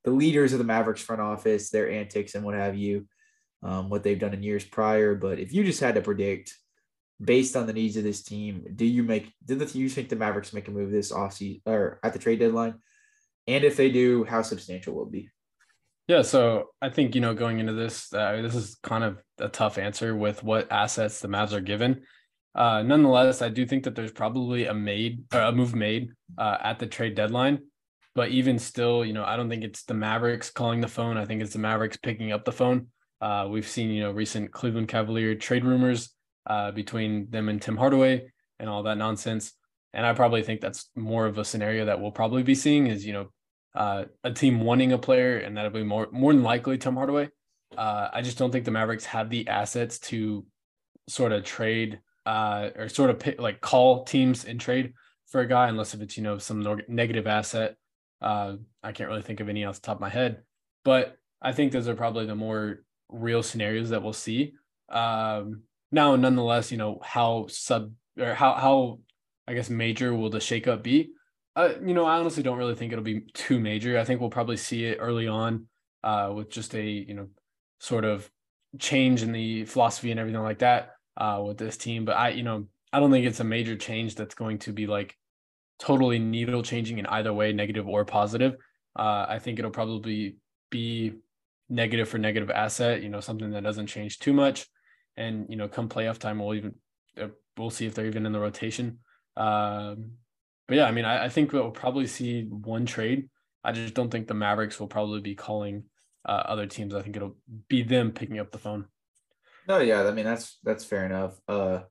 the leaders of the Mavericks front office, their antics and what have you, um, what they've done in years prior. But if you just had to predict based on the needs of this team, do you make, do the, you think the Mavericks make a move this offseason or at the trade deadline? And if they do, how substantial will it be? Yeah, so I think, you know, going into this, uh, this is kind of a tough answer with what assets the Mavs are given. Uh, nonetheless, I do think that there's probably a made or a move made uh, at the trade deadline. But even still, you know, I don't think it's the Mavericks calling the phone. I think it's the Mavericks picking up the phone. Uh, we've seen, you know, recent Cleveland Cavalier trade rumors uh, between them and Tim Hardaway and all that nonsense. And I probably think that's more of a scenario that we'll probably be seeing is, you know, Uh, a team wanting a player, and that'll be more more than likely Tim Hardaway. Uh, I just don't think the Mavericks have the assets to sort of trade uh, or sort of pick, like call teams and trade for a guy, unless if it's, you know, some negative asset. Uh, I can't really think of any off the top of my head, but I think those are probably the more real scenarios that we'll see. Um, now, nonetheless, you know, how sub or how how I guess major will the shakeup be? Uh, you know, I honestly don't really think it'll be too major. I think we'll probably see it early on uh, with just a, you know, sort of change in the philosophy and everything like that uh, with this team. But I, you know, I don't think it's a major change that's going to be like totally needle changing in either way, negative or positive. Uh, I think it'll probably be negative for negative asset, you know, something that doesn't change too much. And, you know, come playoff time, we'll even, uh, we'll see if they're even in the rotation. Um, But yeah, I mean, I, I think we'll probably see one trade. I just don't think the Mavericks will probably be calling uh, other teams. I think it'll be them picking up the phone. No, yeah, I mean, that's that's fair enough. Uh,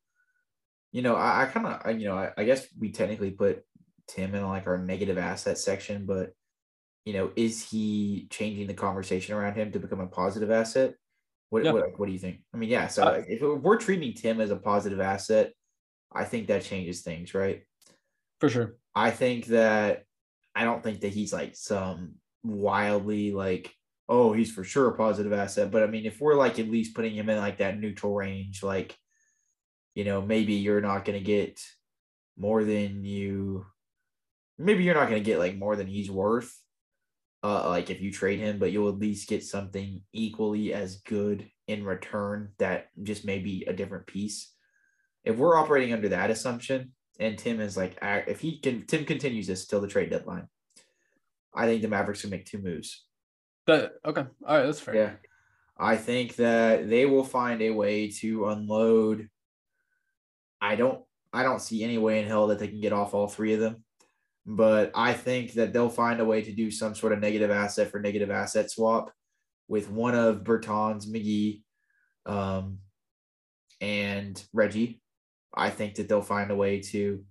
you know, I, I kind of, you know, I, I guess we technically put Tim in like our negative asset section, but, you know, is he changing the conversation around him to become a positive asset? What, yeah. what, what do you think? I mean, yeah, so uh, if we're treating Tim as a positive asset, I think that changes things, right? For sure. I think that I don't think that he's like some wildly like, oh, he's for sure a positive asset. But I mean, if we're like at least putting him in like that neutral range, like, you know, maybe you're not going to get more than you, maybe you're not going to get like more than he's worth. Uh, like if you trade him, but you'll at least get something equally as good in return that just may be a different piece. If we're operating under that assumption, and Tim is like, if he can, Tim continues this till the trade deadline, I think the Mavericks can make two moves. But okay, all right, that's fair. Yeah, I think that they will find a way to unload. I don't, I don't see any way in hell that they can get off all three of them. But I think that they'll find a way to do some sort of negative asset for negative asset swap with one of Bertans, McGee, um, and Reggie. I think that they'll find a way to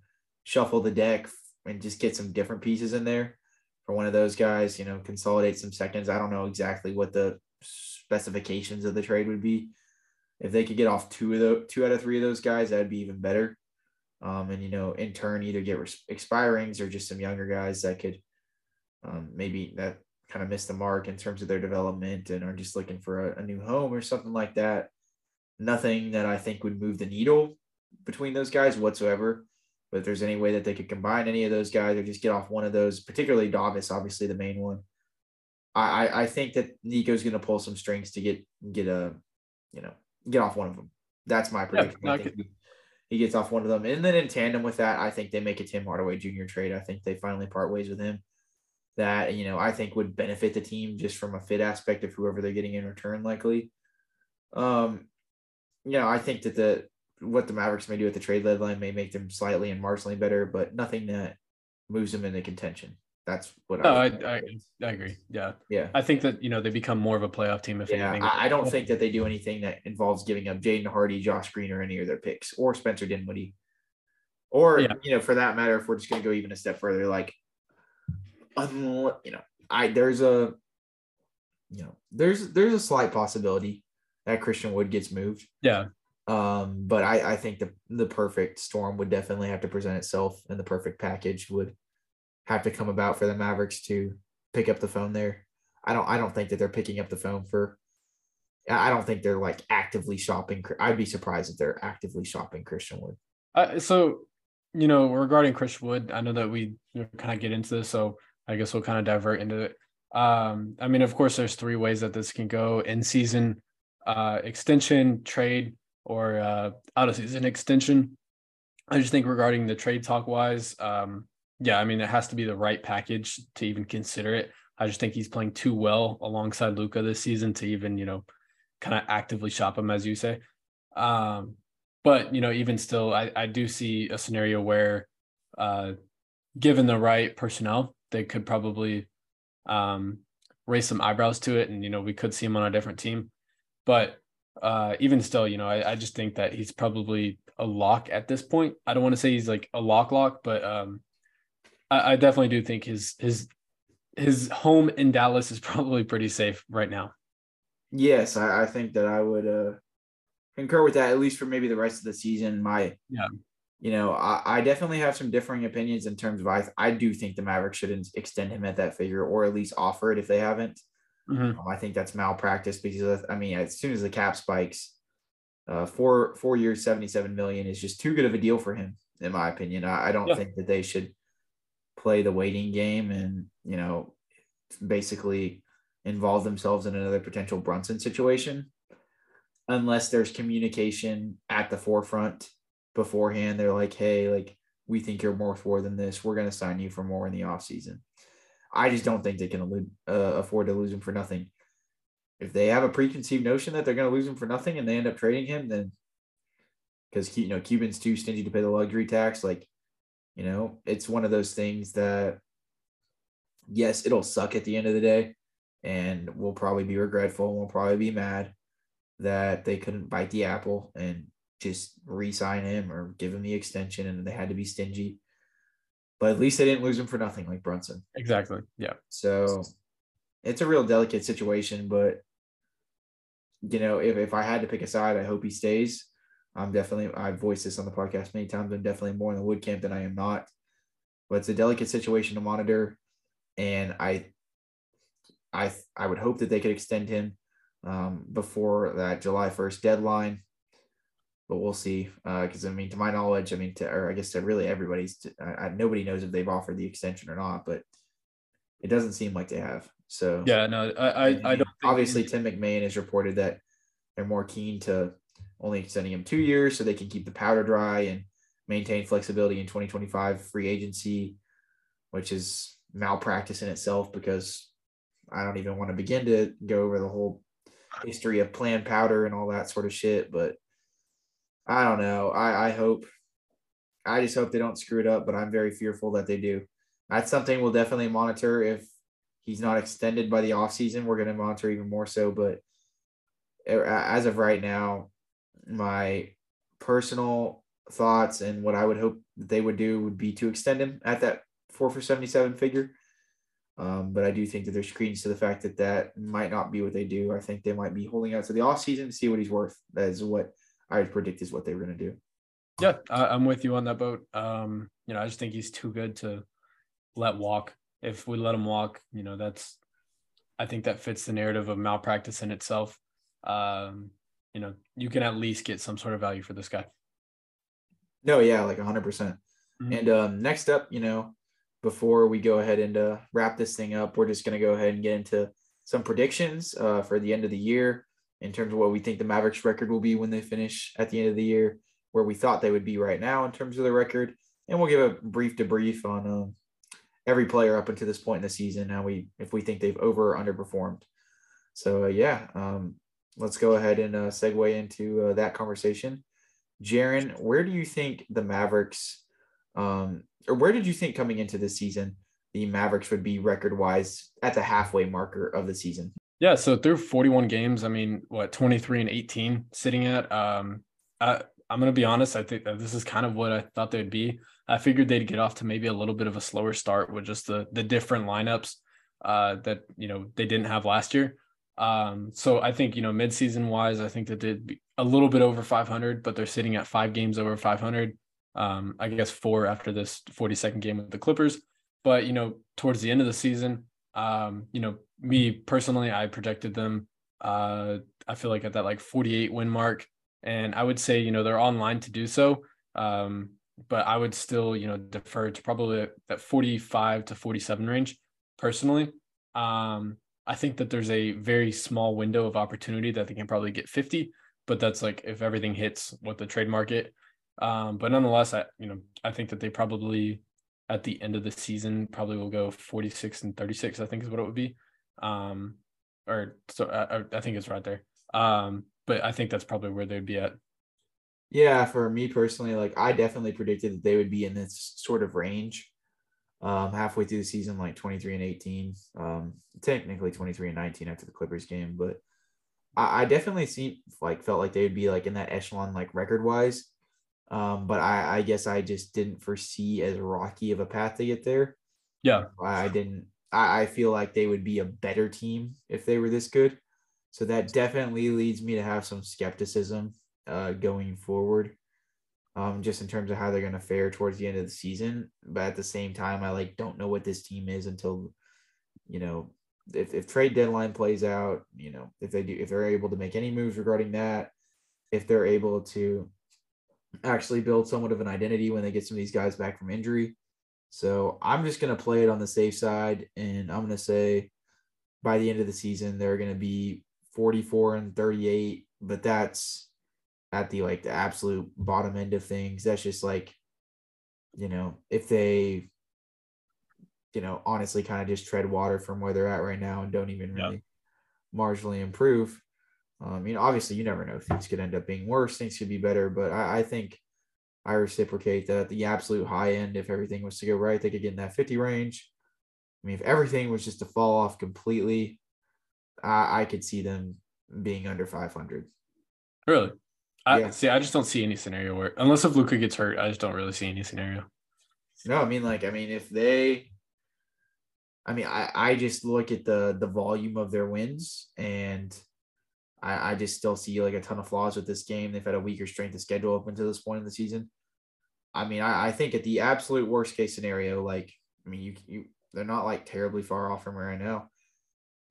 shuffle the deck and just get some different pieces in there for one of those guys, you know, consolidate some seconds. I don't know exactly what the specifications of the trade would be. If they could get off two of the two out of three of those guys, that'd be even better. Um, and, you know, in turn, either get res- expirings or just some younger guys that could um, maybe that kind of miss the mark in terms of their development and are just looking for a, a new home or something like that. Nothing that I think would move the needle between those guys whatsoever. But if there's any way that they could combine any of those guys or just get off one of those, particularly Davis, obviously the main one, I, I, I think that Nico's going to pull some strings to get, get a, you know, get off one of them. That's my prediction. Yeah, He gets off one of them. And then in tandem with that, I think they make a Tim Hardaway Junior trade. I think they finally part ways with him. That, you know, I think would benefit the team just from a fit aspect of whoever they're getting in return likely. Um, you know, I think that the what the Mavericks may do at the trade deadline may make them slightly and marginally better, but nothing that moves them into contention. That's what no, I, I, I I agree. Yeah. Yeah. I think that, you know, they become more of a playoff team. If yeah, anything. I, I don't think that they do anything that involves giving up Jaden Hardy, Josh Green, or any of their picks, or Spencer Dinwiddie. Or, yeah. you know, for that matter, if we're just going to go even a step further, like, you know, I there's a, you know, there's there's a slight possibility that Christian Wood gets moved. Yeah. Um, but I, I think the, the perfect storm would definitely have to present itself, and the perfect package would have to come about for the Mavericks to pick up the phone there. I don't I don't think that they're picking up the phone for I don't think they're like actively shopping. I'd be surprised if they're actively shopping Christian Wood. Uh, so, you know, regarding Christian Wood, I know that we kind of get into this, so I guess we'll kind of divert into it. Um, I mean, of course, there's three ways that this can go: in season uh, extension, trade, or uh, out of season extension. I just think regarding the trade talk wise, um, yeah, I mean, it has to be the right package to even consider it. I just think he's playing too well alongside Luka this season to even, you know, kind of actively shop him, as you say. Um, but, you know, even still, I, I do see a scenario where, uh, given the right personnel, they could probably um, raise some eyebrows to it. And, you know, we could see him on a different team. But uh, even still, you know, I, I just think that he's probably a lock at this point. I don't want to say he's like a lock lock, but um, – I definitely do think his his his home in Dallas is probably pretty safe right now. Yes, I, I think that I would uh, concur with that, at least for maybe the rest of the season. My, yeah. you know, I, I definitely have some differing opinions in terms of I I do think the Mavericks should extend him at that figure, or at least offer it if they haven't. Mm-hmm. Um, I think that's malpractice because, I mean, as soon as the cap spikes, uh, four four years, seventy-seven million dollars is just too good of a deal for him, in my opinion. I, I don't yeah. think that they should play the waiting game and, you know, basically involve themselves in another potential Brunson situation unless there's communication at the forefront beforehand. They're like, hey, like, we think you're worth more than this. We're going to sign you for more in the offseason. I just don't think they can elude, uh, afford to lose him for nothing. If they have a preconceived notion that they're going to lose him for nothing and they end up trading him, then because, you know, Cuban's too stingy to pay the luxury tax, like, you know, it's one of those things that, yes, it'll suck at the end of the day, and we'll probably be regretful, and we'll probably be mad that they couldn't bite the apple and just re-sign him or give him the extension, and they had to be stingy. But at least they didn't lose him for nothing like Brunson. Exactly, yeah. So it's a real delicate situation, but, you know, if, if I had to pick a side, I hope he stays. I'm definitely, I've voiced this on the podcast many times. I'm definitely more in the Wood camp than I am not, but it's a delicate situation to monitor. And I, I, I would hope that they could extend him um, before that July first deadline, but we'll see. Uh, Cause I mean, to my knowledge, I mean, to, or I guess to really everybody's, to, I, I, nobody knows if they've offered the extension or not, but it doesn't seem like they have. So yeah, no, I, I, I don't think obviously Tim McMahon has reported that they're more keen to only extending him two years so they can keep the powder dry and maintain flexibility in twenty twenty-five free agency, which is malpractice in itself because I don't even want to begin to go over the whole history of planned powder and all that sort of shit. But I don't know. I, I hope, I just hope they don't screw it up, but I'm very fearful that they do. that's something we'll definitely monitor. If he's not extended by the offseason, we're going to monitor even more so. But as of right now, my personal thoughts and what I would hope that they would do would be to extend him at that four for seventy-seven figure. Um, but I do think that there's screens to the fact that that might not be what they do. I think they might be holding out to the offseason to see what he's worth. That is what I would predict is what they were going to do. Yeah, I'm with you on that boat. Um, you know, I just think he's too good to let walk. If we let him walk, you know, that's, I think that fits the narrative of malpractice in itself. Um, you know, you can at least get some sort of value for this guy. No, yeah, like one hundred percent. Mm-hmm. And um, next up, you know, before we go ahead and uh, wrap this thing up, we're just going to go ahead and get into some predictions uh, for the end of the year in terms of what we think the Mavericks record will be when they finish at the end of the year, where we thought they would be right now in terms of the record. And we'll give a brief debrief on um, every player up until this point in the season, how we, if we think they've over or underperformed. So uh, yeah, um, let's go ahead and uh, segue into uh, that conversation. Jaren, where do you think the Mavericks, um, or where did you think coming into this season, the Mavericks would be record-wise at the halfway marker of the season? Yeah, so through forty-one games, I mean, what, twenty-three and eighteen sitting at, um, I, I'm going to be honest, I think this is kind of what I thought they'd be. I figured they'd get off to maybe a little bit of a slower start with just the the different lineups uh, that, you know, they didn't have last year. Um, so I think, you know, midseason wise, I think that they'd be a little bit over five hundred, but they're sitting at five games over five hundred. Um, I guess four after this forty-second game with the Clippers. But, you know, towards the end of the season, um, you know, me personally, I projected them, uh, I feel like at that like forty-eight win mark. And I would say, you know, they're online to do so. Um, but I would still, you know, defer to probably that forty-five to forty-seven range personally. Um, I think that there's a very small window of opportunity that they can probably get fifty, but that's like if everything hits with the trade market. Um, but nonetheless, I, you know, I think that they probably at the end of the season probably will go forty-six and thirty-six, I think is what it would be. Um, or so I, I think it's right there. Um, but I think that's probably where they'd be at. Yeah, for me personally, like I definitely predicted that they would be in this sort of range um, halfway through the season, like twenty-three and eighteen, um, technically twenty-three and nineteen after the Clippers game. But I, I definitely see, like felt like they would be like in that echelon, like record wise. Um, but I, I guess I just didn't foresee as rocky of a path to get there. Yeah, I, I didn't. I, I feel like they would be a better team if they were this good. So that definitely leads me to have some skepticism uh, going forward, um, just in terms of how they're going to fare towards the end of the season. But at the same time, I like don't know what this team is until, you know, if, if trade deadline plays out, you know, if they do, if they're able to make any moves regarding that, if they're able to actually build somewhat of an identity when they get some of these guys back from injury. So I'm just going to play it on the safe side, and I'm going to say by the end of the season, they're going to be forty-four and thirty-eight, but that's at the like the absolute bottom end of things. That's just like, you know, if they, you know, honestly kind of just tread water from where they're at right now and don't even really yeah. marginally improve. Um, you know, obviously you never know, things could end up being worse, things could be better, but I, I think I reciprocate that the absolute high end, if everything was to go right, they could get in that fifty range. I mean, if everything was just to fall off completely, I could see them being under five hundred. Really? I yeah. see. I just don't see any scenario where, unless if Luka gets hurt, I just don't really see any scenario. No, I mean, like, I mean, if they, I mean, I, I just look at the the volume of their wins, and I, I just still see like a ton of flaws with this game. They've had a weaker strength of schedule up until this point in the season. I mean, I, I think at the absolute worst case scenario, like, I mean, you you they're not like terribly far off from right now.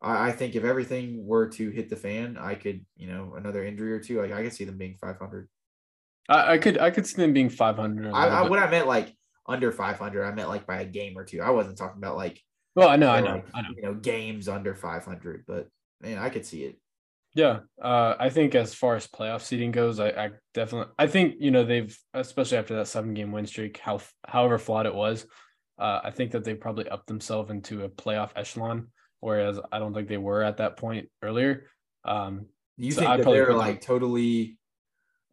I think if everything were to hit the fan, I could, you know, another injury or two, like I could see them being five hundred. I, I could, I could see them being five hundred. I, I, what I meant like under five hundred, I meant like by a game or two. I wasn't talking about like, well, I know, I know, like, I know, you know, games under five hundred, but man, I could see it. Yeah. Uh, I think as far as playoff seeding goes, I, I definitely, I think, you know, they've, especially after that seven game win streak, how, however flawed it was, uh, I think that they probably upped themselves into a playoff echelon. Whereas I don't think they were at that point earlier. Um, you so think I that they're like totally?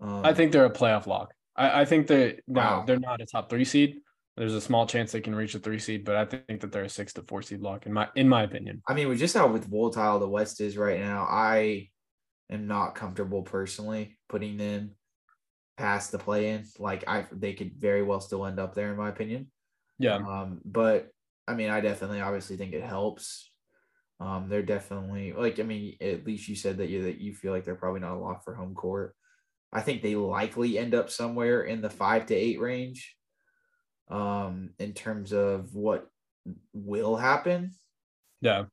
Um, I think they're a playoff lock. I, I think that no, wow. They're not a top three seed. There's a small chance they can reach a three seed, but I think that they're a six to four seed lock in my in my opinion. I mean, with just how with volatile the West is right now, I am not comfortable personally putting them past the play in. Like I, they could very well still end up there in my opinion. Yeah. Um, but I mean, I definitely obviously think it helps. Um, they're definitely like I mean, at least you said that you that you feel like they're probably not a lock for home court. I think they likely end up somewhere in the five to eight range. Um, in terms of what will happen, yeah.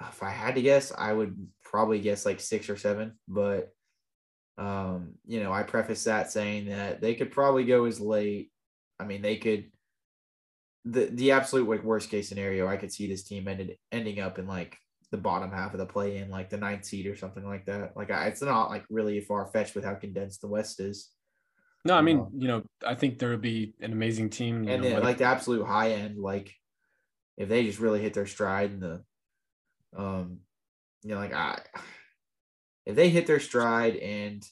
If I had to guess, I would probably guess like six or seven. But, um, you know, I preface that saying that they could probably go as late. I mean, they could. The the absolute like worst case scenario, I could see this team ended ending up in like the bottom half of the play in, like the ninth seed or something like that. Like I, it's not like really far fetched with how condensed the West is. No, I mean, you know, I think there would be an amazing team. And then, like, the absolute high end, like, if they just really hit their stride in the, um, you know, like, I, if they hit their stride and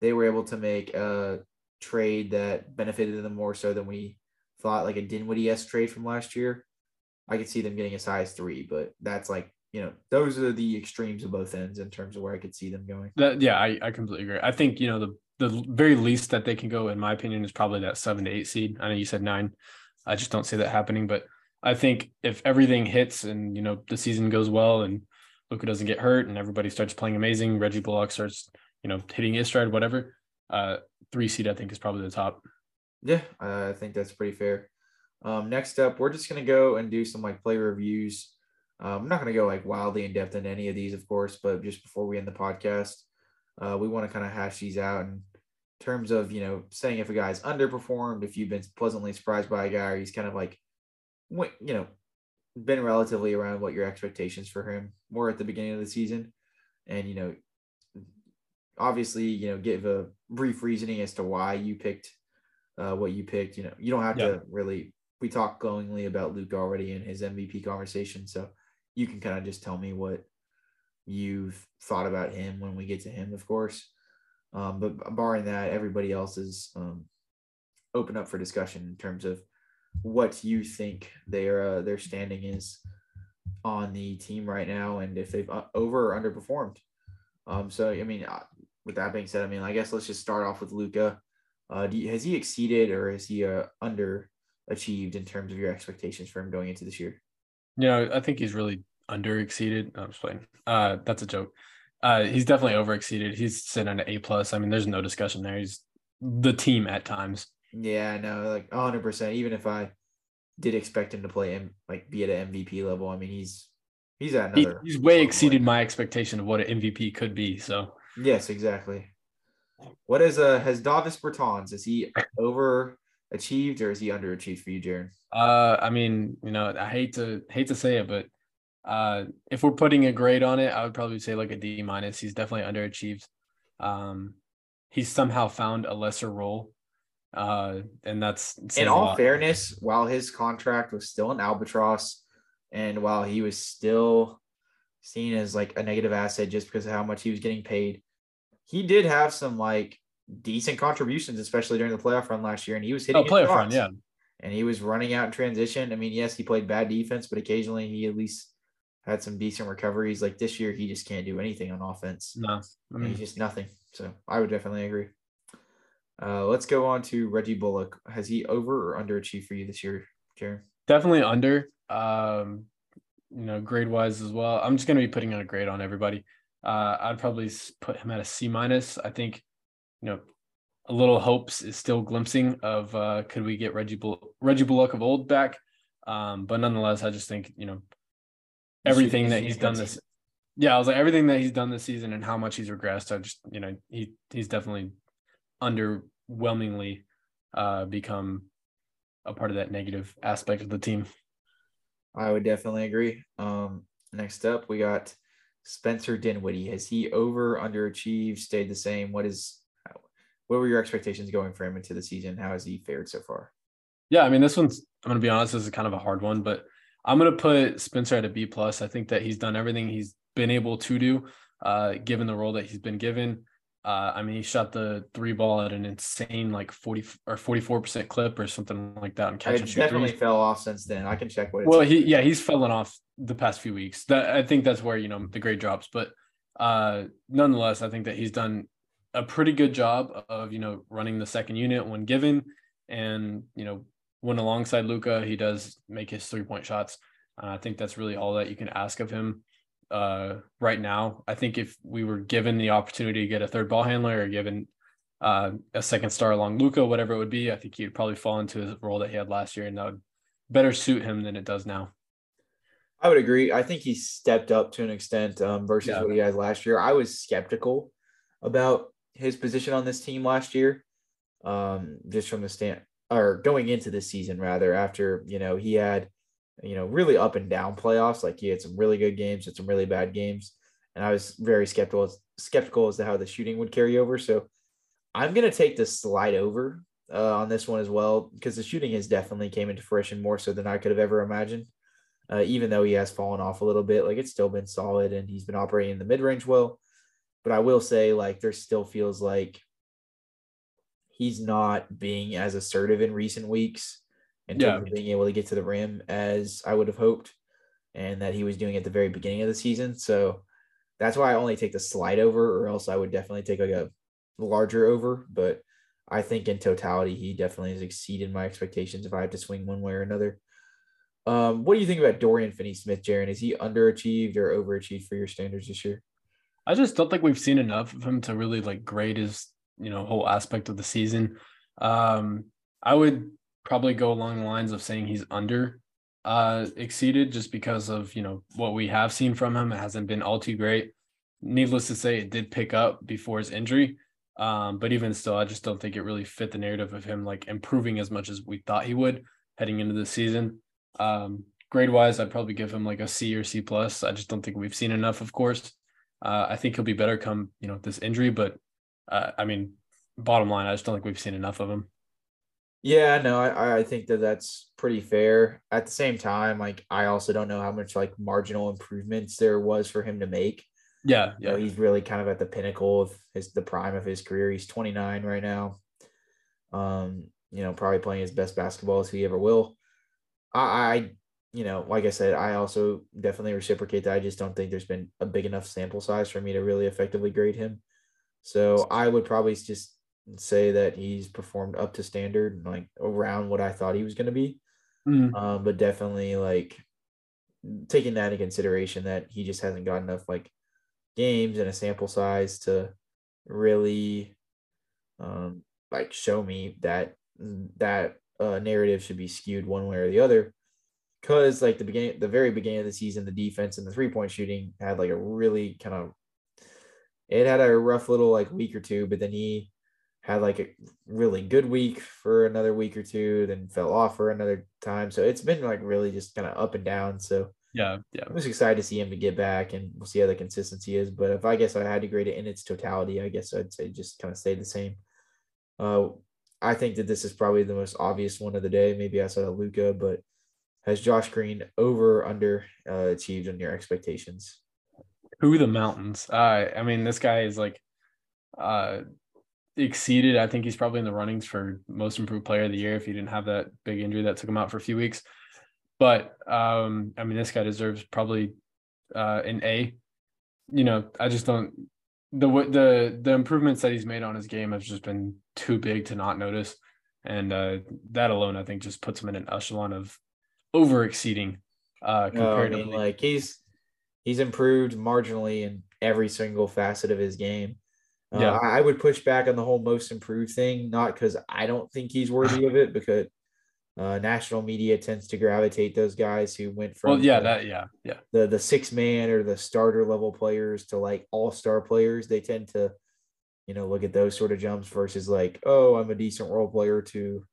they were able to make a trade that benefited them more so than we thought, like a Dinwiddie-esque trade from last year, I could see them getting as high as three. But that's like, you know, those are the extremes of both ends in terms of where I could see them going. That, yeah, I, I completely agree. I think, you know, the, The very least that they can go, in my opinion, is probably that seven to eight seed. I know you said nine. I just don't see that happening. But I think if everything hits and, you know, the season goes well and Luka doesn't get hurt and everybody starts playing amazing, Reggie Bullock starts, you know, hitting his stride, whatever, uh, three seed I think is probably the top. Yeah, I think that's pretty fair. Um, next up, we're just going to go and do some, like, play reviews. Um, I'm not going to go, like, wildly in-depth in any of these, of course, but just before we end the podcast, Uh, we want to kind of hash these out in terms of, you know, saying if a guy's underperformed, if you've been pleasantly surprised by a guy, or he's kind of like, you know, been relatively around what your expectations for him were at the beginning of the season. And, you know, obviously, you know, give a brief reasoning as to why you picked uh, what you picked. You know, you don't have yeah. to really, we talked glowingly about Luka already in his M V P conversation. So you can kind of just tell me what you've thought about him when we get to him, of course. Um, but barring that, everybody else is um, open up for discussion in terms of what you think their uh, their standing is on the team right now and if they've over or underperformed. Um, so, I mean, with that being said, I mean, I guess let's just start off with Luka. Uh, do you, has he exceeded or has he uh, underachieved in terms of your expectations for him going into this year? Yeah, I think he's really – under exceeded. No, I'm just playing. Uh, that's a joke. Uh, he's definitely over exceeded. He's sitting at A plus. I mean, there's no discussion there. He's the team at times. Yeah, no, like one hundred percent. Even if I did expect him to play him, like be at an M V P level, I mean, he's he's at another. He, he's way exceeded my expectation of what an M V P could be. So yes, exactly. What is uh has Davis Bertans? Is he over? Achieved or is he underachieved for you, Jaren? Uh, I mean, you know, I hate to hate to say it, but. Uh, if we're putting a grade on it, I would probably say like a D minus. He's definitely underachieved. Um, he's somehow found a lesser role. Uh, and that's in all fairness, while his contract was still an albatross and while he was still seen as like a negative asset, just because of how much he was getting paid, he did have some like decent contributions, especially during the playoff run last year. And he was hitting oh, playoff run, yeah. And he was running out in transition. I mean, yes, he played bad defense, but occasionally he at least had some decent recoveries. Like this year, he just can't do anything on offense. No, I mean, he's just nothing. So I would definitely agree. Uh, let's go on to Reggie Bullock. Has he over or underachieved for you this year, Jaren? Definitely under. Um, you know, grade wise as well. I'm just going to be putting on a grade on everybody. Uh, I'd probably put him at a C minus. I think, you know, a little hopes is still glimpsing of uh, could we get Reggie Bull- Reggie Bullock of old back? Um, but nonetheless, I just think you know. Everything that he's done this, yeah, I was like everything that he's done this season and how much he's regressed. I just, you know, he he's definitely underwhelmingly uh, become a part of that negative aspect of the team. I would definitely agree. Um, next up, we got Spencer Dinwiddie. Has he over, underachieved, stayed the same? What is, what were your expectations going for him into the season? How has he fared so far? Yeah, I mean, this one's. I'm gonna be honest. This is kind of a hard one, but. I'm going to put Spencer at a B plus. I think that he's done everything he's been able to do, uh, given the role that he's been given. Uh, I mean, he shot the three ball at an insane like forty or forty-four percent clip or something like that. And catch and shoot definitely threes. Fell off since then. I can check what. It's well, he yeah, he's fallen off the past few weeks. That I think that's where you know the grade drops. But uh, nonetheless, I think that he's done a pretty good job of you know running the second unit when given, and you know when alongside Luka, he does make his three point shots. Uh, I think that's really all that you can ask of him uh, right now. I think if we were given the opportunity to get a third ball handler or given uh, a second star along Luka, whatever it would be, I think he'd probably fall into his role that he had last year, and that would better suit him than it does now. I would agree. I think he stepped up to an extent um, versus yeah. what he had last year. I was skeptical about his position on this team last year, um, just from the stand or going into this season rather. After you know he had. you know, really up and down playoffs. Like he had some really good games and some really bad games. And I was very skeptical, skeptical as to how the shooting would carry over. So I'm going to take the slide over uh, on this one as well, because the shooting has definitely came into fruition more so than I could have ever imagined. Uh, even though he has fallen off a little bit, like it's still been solid and he's been operating in the mid range well, but I will say like, there still feels like he's not being as assertive in recent weeks. In terms yeah. of being able to get to the rim as I would have hoped and that he was doing at the very beginning of the season. So that's why I only take the slide over, or else I would definitely take like a larger over. But I think in totality, he definitely has exceeded my expectations if I have to swing one way or another. Um, what do you think about Dorian Finney-Smith, Jaren? Is he underachieved or overachieved for your standards this year? I just don't think we've seen enough of him to really like grade his, you know, whole aspect of the season. Um, I would probably go along the lines of saying he's under uh, exceeded just because of, you know, what we have seen from him. It hasn't been all too great. Needless to say, it did pick up before his injury. Um, but even still, I just don't think it really fit the narrative of him like improving as much as we thought he would heading into the season. Um, grade wise, I'd probably give him like a C or C plus. I just don't think we've seen enough. Of course, uh, I think he'll be better come, you know, this injury, but uh, I mean, bottom line, I just don't think we've seen enough of him. Yeah, no, I, I think that that's pretty fair. At the same time, like, I also don't know how much, like, marginal improvements there was for him to make. Yeah, yeah. You know, he's really kind of at the pinnacle of his the prime of his career. He's twenty-nine right now. Um, you know, probably playing his best basketball as he ever will. I, I, you know, like I said, I also definitely reciprocate that. I just don't think there's been a big enough sample size for me to really effectively grade him. So I would probably just say that he's performed up to standard, like around what I thought he was going to be. Mm. Um, but definitely like taking that into consideration that he just hasn't got enough like games and a sample size to really um, like show me that that uh, narrative should be skewed one way or the other. Cause like the beginning, the very beginning of the season, the defense and the three point shooting had like a really kind of, it had a rough little like week or two, but then he had like a really good week for another week or two, then fell off for another time. So it's been like really just kind of up and down. So yeah, yeah. I'm just excited to see him to get back, and we'll see how the consistency is. But if I guess I had to grade it in its totality, I guess I'd say just kind of stay the same. Uh, I think that this is probably the most obvious one of the day, maybe outside of Luka, but has Josh Green over or under uh, achieved on your expectations? Who the mountains? Uh, I mean, this guy is like, uh, exceeded. I think he's probably in the runnings for most improved player of the year if he didn't have that big injury that took him out for a few weeks. But um, I mean, this guy deserves probably uh, an A. You know, I just don't the the the improvements that he's made on his game have just been too big to not notice, and uh, that alone I think just puts him in an echelon of over exceeding uh, compared no, I mean, to like he's he's improved marginally in every single facet of his game. Yeah. Uh, I would push back on the whole most improved thing, not because I don't think he's worthy of it, because uh, national media tends to gravitate those guys who went from well, yeah, the, that, yeah, yeah. the the six man or the starter level players to like all-star players. They tend to, you know, look at those sort of jumps versus like, oh, I'm a decent role player to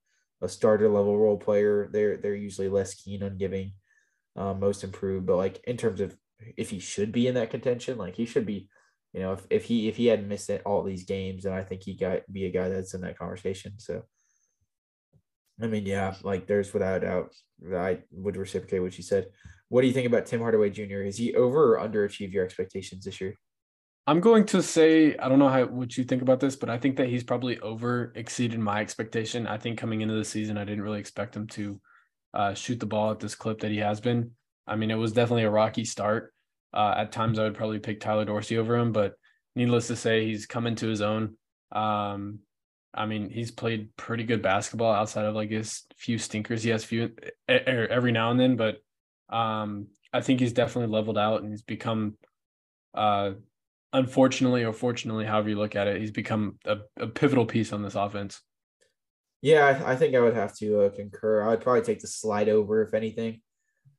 a starter level role player. They're they're usually less keen on giving uh, most improved, but like in terms of if he should be in that contention, like he should be. You know, if, if he if he hadn't missed all these games, then I think he got be a guy that's in that conversation. So, I mean, yeah, like there's without a doubt that I would reciprocate what you said. What do you think about Tim Hardaway Junior? Is he over or underachieved your expectations this year? I'm going to say, I don't know how what you think about this, but I think that he's probably over exceeded my expectation. I think coming into the season, I didn't really expect him to uh, shoot the ball at this clip that he has been. I mean, it was definitely a rocky start. Uh, at times, I would probably pick Tyler Dorsey over him, but needless to say, he's come into his own. Um, I mean, he's played pretty good basketball outside of like his few stinkers. He has few every now and then, but um, I think he's definitely leveled out and he's become. Uh, Unfortunately or fortunately, however you look at it, he's become a, a pivotal piece on this offense. Yeah, I think I would have to uh, concur. I'd probably take the slide over, if anything.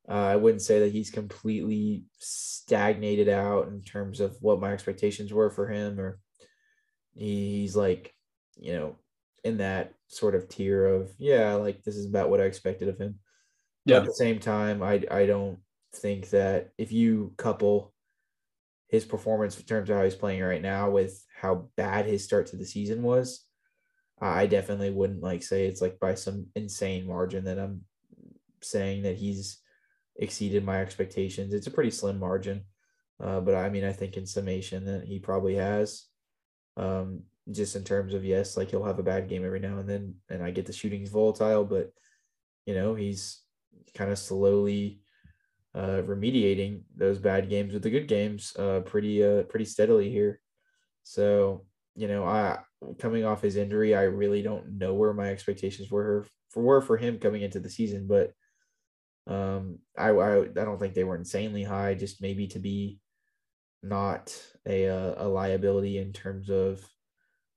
Uh, I wouldn't say that he's completely stagnated out in terms of what my expectations were for him, or he's like, you know, in that sort of tier of, yeah, like this is about what I expected of him. Yeah. But at the same time, I I don't think that if you couple his performance in terms of how he's playing right now with how bad his start to the season was, I definitely wouldn't like say it's like by some insane margin that I'm saying that he's exceeded my expectations. It's a pretty slim margin. Uh, but I mean, I think in summation that he probably has um, just in terms of, yes, like he'll have a bad game every now and then, and I get the shooting's volatile, but you know, he's kind of slowly Uh, remediating those bad games with the good games uh, pretty uh, pretty steadily here. So, you know, I coming off his injury, I really don't know where my expectations were for, were for him coming into the season, but um, I, I I don't think they were insanely high, just maybe to be not a, uh, a liability in terms of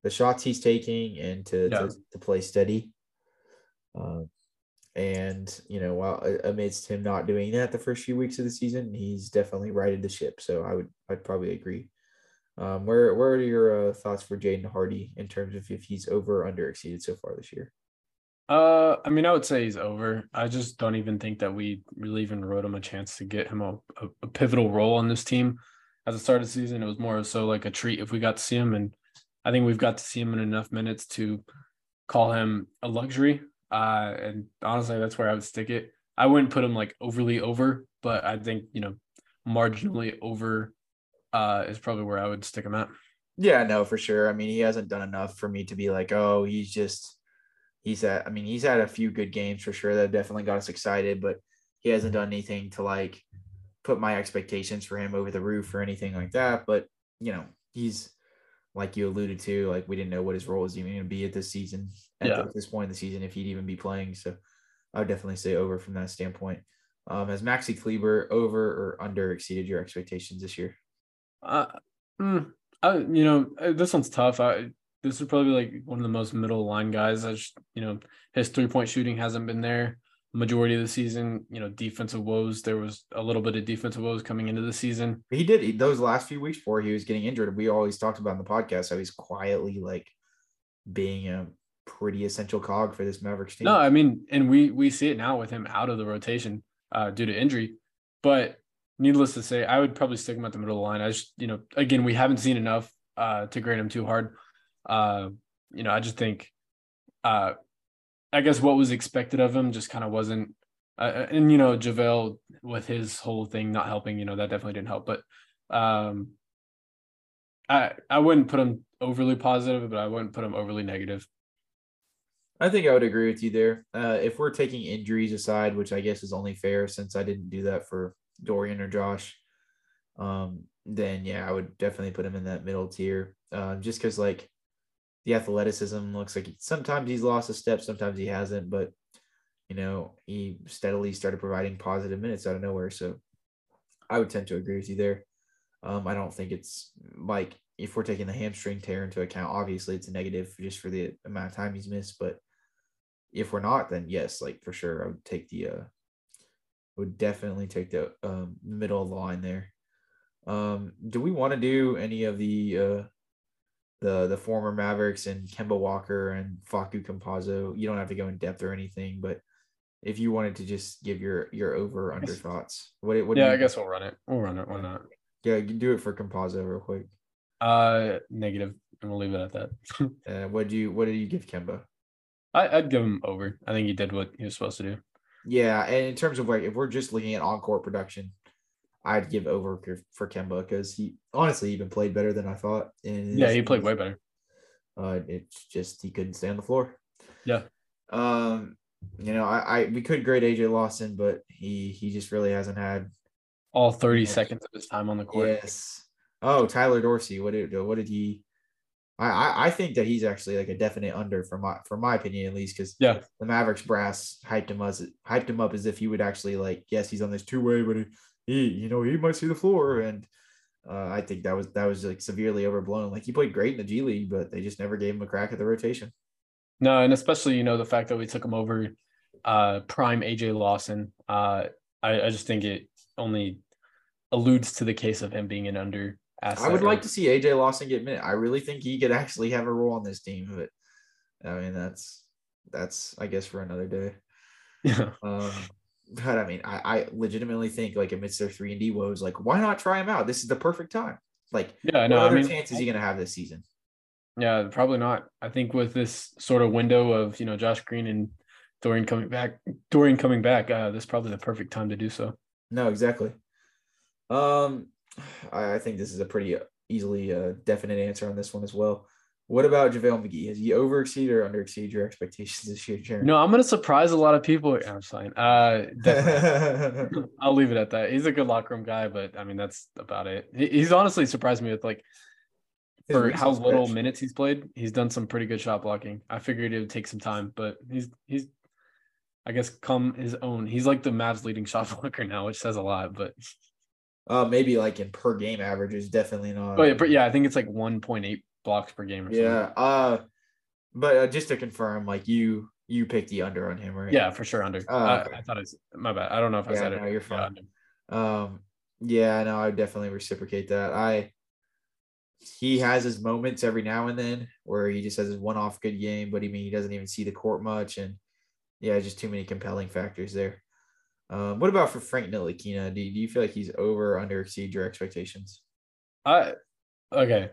the shots he's taking and to, yeah. to, to play steady. Uh, And, you know, while amidst him not doing that the first few weeks of the season, he's definitely righted the ship. So I would, I'd probably agree. Um, where, where are your uh, thoughts for Jaden Hardy in terms of if he's over or under exceeded so far this year? Uh, I mean, I would say he's over. I just don't even think that we really even wrote him a chance to get him a, a, a pivotal role on this team. At the start of the season, it was more so like a treat if we got to see him. And I think we've got to see him in enough minutes to call him a luxury. Uh, and honestly, that's where I would stick it. I wouldn't put him like overly over, but I think, you know, marginally over uh, is probably where I would stick him at. Yeah, no, for sure. I mean, he hasn't done enough for me to be like, oh, he's just, he's at, I mean, he's had a few good games for sure that definitely got us excited, but he hasn't done anything to like put my expectations for him over the roof or anything like that. But, you know, he's, like you alluded to, like we didn't know what his role was even going to be at this season, at yeah. this point in the season, if he'd even be playing. So I would definitely say over from that standpoint. Um, has Maxi Kleber over or under exceeded your expectations this year? Uh, mm, I, you know, this one's tough. I, this is probably like one of the most middle line guys. I just, you know, his three-point shooting hasn't been there majority of the season. You know, defensive woes, there was a little bit of defensive woes coming into the season. He did he, those last few weeks before he was getting injured. We always talked about in the podcast how he's quietly like being a pretty essential cog for this Mavericks team. No, I mean, and we we see it now with him out of the rotation uh due to injury. But needless to say, I would probably stick him at the middle of the line. I just, you know, again, we haven't seen enough uh to grade him too hard. Uh, you know, I just think uh I guess what was expected of him just kind of wasn't uh, – and, you know, JaVale with his whole thing not helping, you know, that definitely didn't help. But um, I I wouldn't put him overly positive, but I wouldn't put him overly negative. I think I would agree with you there. Uh, if we're taking injuries aside, which I guess is only fair since I didn't do that for Dorian or Josh, um, then, yeah, I would definitely put him in that middle tier uh, just because, like, the athleticism looks like sometimes he's lost a step, sometimes he hasn't, but, you know, he steadily started providing positive minutes out of nowhere. So I would tend to agree with you there. Um, I don't think it's like if we're taking the hamstring tear into account, obviously it's a negative just for the amount of time he's missed. But if we're not, then yes, like for sure, I would take the, uh, would definitely take the um, middle line there. Um, do we want to do any of the, uh, the the former Mavericks and Kemba Walker and Facu Campazzo? You don't have to go in depth or anything, but if you wanted to just give your your over under thoughts, what what? Yeah, I guess we'll run it. We'll run it. Why not? Yeah, you can do it for Campazzo real quick. Uh, negative, and we'll leave it at that. uh, what do you what do you give Kemba? I, I'd give him over. I think he did what he was supposed to do. Yeah, and in terms of like if we're just looking at on court production, I'd give over for Kemba because he honestly even played better than I thought. And yeah, he played way better. Uh, it's just he couldn't stay on the floor. Yeah. Um, you know, I, I we could grade A J Lawson, but he he just really hasn't had all thirty much. seconds of his time on the court. Yes. Oh, Tyler Dorsey. What did what did he? I I think that he's actually like a definite under for my for my opinion at least because yeah. the Mavericks brass hyped him as hyped him up as if he would actually like yes he's on this two way but he, he you know he might see the floor and uh, I think that was that was like severely overblown. Like he played great in the G League but they just never gave him a crack at the rotation. No, and especially you know the fact that we took him over uh, prime A J Lawson. Uh, I I just think it only alludes to the case of him being an under. Asset. I would like to see A J Lawson get minutes. I really think he could actually have a role on this team, but I mean that's that's I guess for another day. Yeah. Um, but I mean, I, I legitimately think like amidst their three and D woes, like why not try him out? This is the perfect time. Like, yeah, no, what other I mean, chance is he going to have this season? Yeah, probably not. I think with this sort of window of you know Josh Green and Dorian coming back, Dorian coming back, uh, this is probably the perfect time to do so. No, exactly. Um. I think this is a pretty easily uh, definite answer on this one as well. What about JaVale McGee? Has he over exceeded or under exceeded your expectations this year, Jaren? No, I'm going to surprise a lot of people. I'm fine. Uh, I'll leave it at that. He's a good locker room guy, but I mean, that's about it. He's honestly surprised me with like for how little pitch. minutes he's played. He's done some pretty good shot blocking. I figured it would take some time, but he's, he's, I guess, come his own. He's like the Mavs leading shot blocker now, which says a lot, but. Uh, maybe like in per game averages, definitely not. Oh yeah, yeah. I think it's like one point eight blocks per game. Or something. Yeah. Uh, but uh, just to confirm, like you, you picked the under on him, right? Yeah, for sure under. Uh, I, okay. I thought it's my bad. I don't know if yeah, I said no, it. No, you're fine. Yeah, um, yeah, no, I definitely reciprocate that. I he has his moments every now and then where he just has his one off good game, but I mean he doesn't even see the court much, and yeah, just too many compelling factors there. Um, what about for Frank Ntilikina? Do, do you feel like he's over or under exceed your expectations? I okay.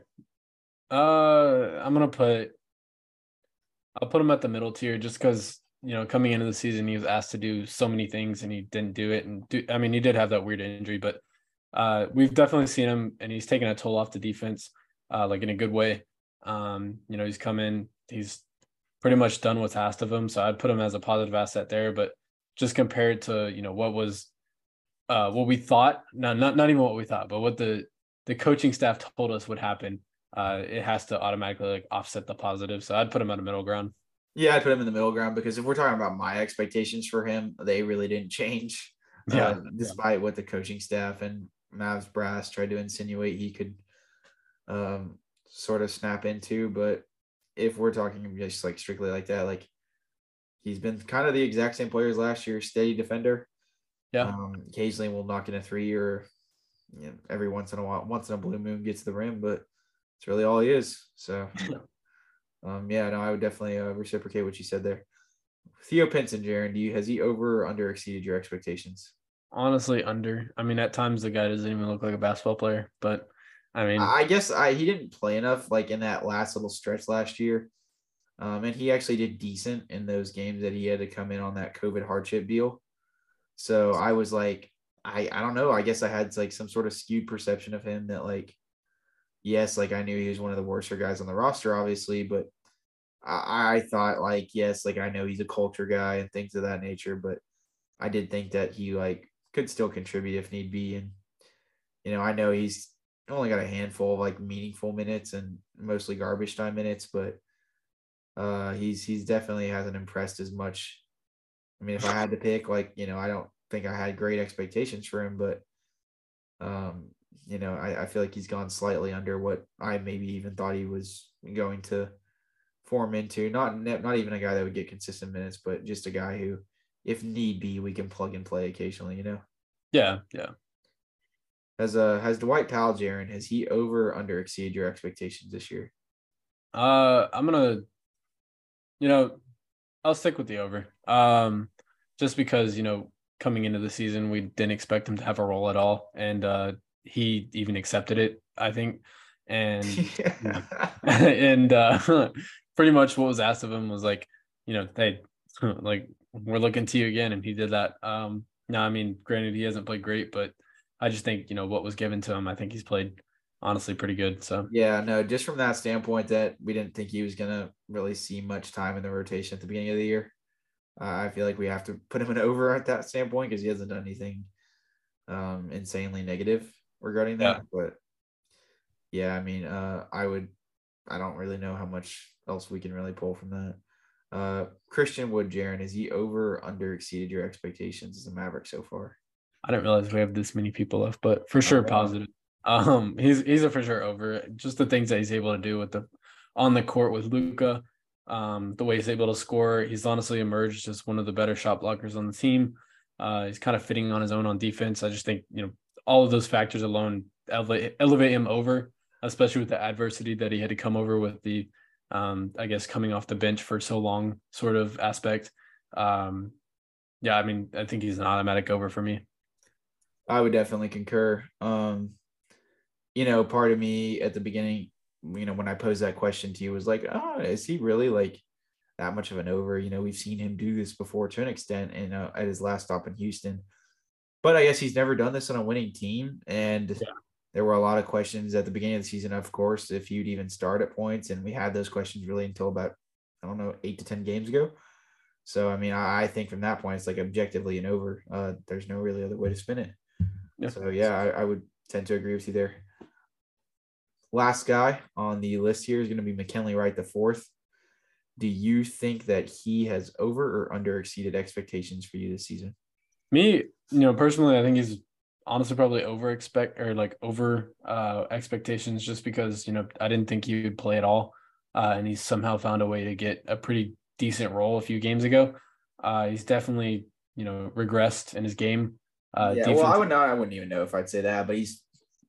Uh, I'm gonna put. I'll put him at the middle tier just because you know coming into the season he was asked to do so many things and he didn't do it and do, I mean he did have that weird injury but uh, we've definitely seen him and he's taken a toll off the defense uh, like in a good way. Um, you know he's come in he's pretty much done what's asked of him so I'd put him as a positive asset there but. Just compared to, you know, what was uh, what we thought, no, not not even what we thought, but what the, the coaching staff told us would happen, uh, it has to automatically like offset the positive. So I'd put him at a middle ground. Yeah, I'd put him in the middle ground because if we're talking about my expectations for him, they really didn't change uh, yeah. despite yeah. what the coaching staff and Mavs brass tried to insinuate he could um, sort of snap into. But if we're talking just like strictly like that, like, he's been kind of the exact same player as last year, steady defender. Yeah. Um, occasionally will knock in a three or you know, every once in a while, once in a blue moon gets to the rim, but it's really all he is. So, um, yeah, no, I would definitely uh, reciprocate what you said there. Theo Pinson, Jaren, do you has he over or under exceeded your expectations? Honestly, under. I mean, at times the guy doesn't even look like a basketball player, but I mean, I guess I he didn't play enough like in that last little stretch last year. Um, and he actually did decent in those games that he had to come in on that COVID hardship deal. So I was like, I, I don't know. I guess I had like some sort of skewed perception of him that like, yes, like I knew he was one of the worst guys on the roster, obviously, but I, I thought like, yes, like I know he's a culture guy and things of that nature, but I did think that he like could still contribute if need be. And, you know, I know he's only got a handful of like meaningful minutes and mostly garbage time minutes, but Uh, he's he's definitely hasn't impressed as much. I mean, if I had to pick, like you know, I don't think I had great expectations for him, but um, you know, I, I feel like he's gone slightly under what I maybe even thought he was going to form into. Not not even a guy that would get consistent minutes, but just a guy who, if need be, we can plug and play occasionally. You know. Yeah, yeah. Has uh has Dwight Powell, Jaren, has he over or under exceeded your expectations this year? Uh, I'm gonna. You know, I'll stick with the over. Um, just because, you know, coming into the season, we didn't expect him to have a role at all. And uh, he even accepted it, I think. And yeah. and uh, pretty much what was asked of him was like, you know, hey, like, we're looking to you again. And he did that. Um, no, I mean, granted, he hasn't played great, but I just think, you know, what was given to him, I think he's played honestly pretty good. So yeah, no, just from that standpoint that we didn't think he was going to really see much time in the rotation at the beginning of the year. Uh, I feel like we have to put him in over at that standpoint because he hasn't done anything um, insanely negative regarding that. Yeah. But yeah, I mean, uh, I would, I don't really know how much else we can really pull from that. Uh, Christian Wood, Jaren, is he over or under exceeded your expectations as a Maverick so far? I didn't realize we have this many people left, but for sure, okay. Positive. Um, he's he's a for sure over. Just the things that he's able to do with the on the court with Luka, um, the way he's able to score. He's honestly emerged as one of the better shot blockers on the team. Uh, he's kind of fitting on his own on defense. I just think, you know, all of those factors alone elevate, elevate him over, especially with the adversity that he had to come over with the, um, I guess, coming off the bench for so long sort of aspect. Um, yeah, I mean, I think he's an automatic over for me. I would definitely concur. Um, you know, part of me at the beginning, you know, when I posed that question to you was like, oh, is he really like that much of an over? You know, we've seen him do this before to an extent and uh, at his last stop in Houston, but I guess he's never done this on a winning team. And yeah. There were a lot of questions at the beginning of the season, of course, if you'd even start at points. And we had those questions really until about, I don't know, eight to ten games ago. So, I mean, I, I think from that point, it's like objectively an over. Uh, there's no really other way to spin it. Yeah. So, yeah, I, I would tend to agree with you there. Last guy on the list here is going to be McKinley Wright the fourth. Do you think that he has over or under exceeded expectations for you this season? Me, you know, personally, I think he's honestly probably over expect or like over uh, expectations just because, you know, I didn't think he would play at all. Uh, and he's somehow found a way to get a pretty decent role a few games ago. Uh, he's definitely, you know, regressed in his game. Uh, yeah, defense- well, I would not. I wouldn't even know if I'd say that, but he's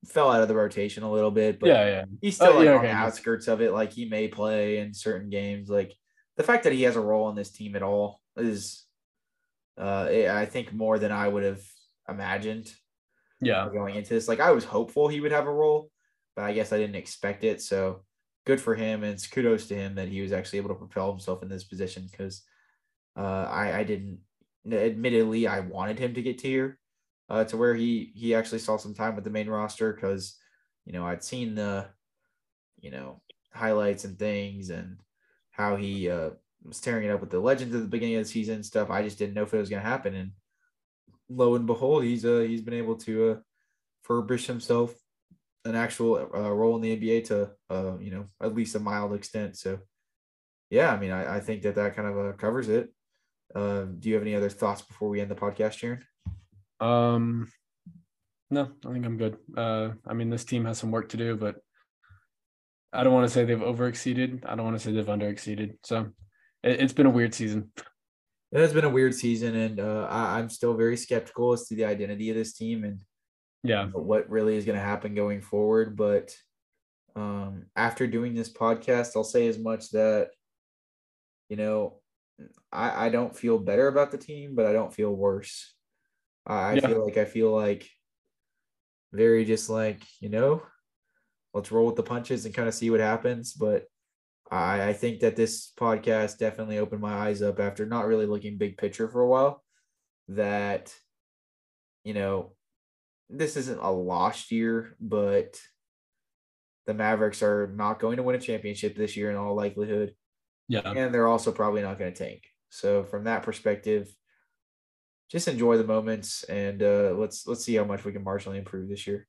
fell out of the rotation a little bit, but yeah, yeah. he's still oh, like yeah, on okay. the outskirts of it. Like he may play in certain games. Like the fact that he has a role on this team at all is, uh, I think more than I would have imagined. Yeah. Going into this, like I was hopeful he would have a role, but I guess I didn't expect it. So good for him. And it's kudos to him that he was actually able to propel himself in this position. Cause uh, I, I didn't admittedly, I wanted him to get to here. Uh, to where he he actually saw some time with the main roster because, you know, I'd seen the, you know, highlights and things and how he uh, was tearing it up with the Legends at the beginning of the season and stuff. I just didn't know if it was going to happen. And lo and behold, he's uh, he's been able to uh, furbish himself an actual uh, role in the N B A to, uh, you know, at least a mild extent. So, yeah, I mean, I, I think that that kind of uh, covers it. Uh, do you have any other thoughts before we end the podcast, Jaren? Um, no, I think I'm good. Uh, I mean, this team has some work to do, but I don't want to say they've overexceeded. I don't want to say they've underexceeded. So it, it's been a weird season. It has been a weird season, and uh, I, I'm still very skeptical as to the identity of this team and yeah, you know, what really is going to happen going forward. But um, after doing this podcast, I'll say as much that, you know, I, I don't feel better about the team, but I don't feel worse. I yeah. feel like I feel like very just like, you know, let's roll with the punches and kind of see what happens. But I, I think that this podcast definitely opened my eyes up after not really looking big picture for a while that, you know, this isn't a lost year, but the Mavericks are not going to win a championship this year in all likelihood. Yeah. And they're also probably not going to tank. So from that perspective, just enjoy the moments and uh, let's let's see how much we can marginally improve this year.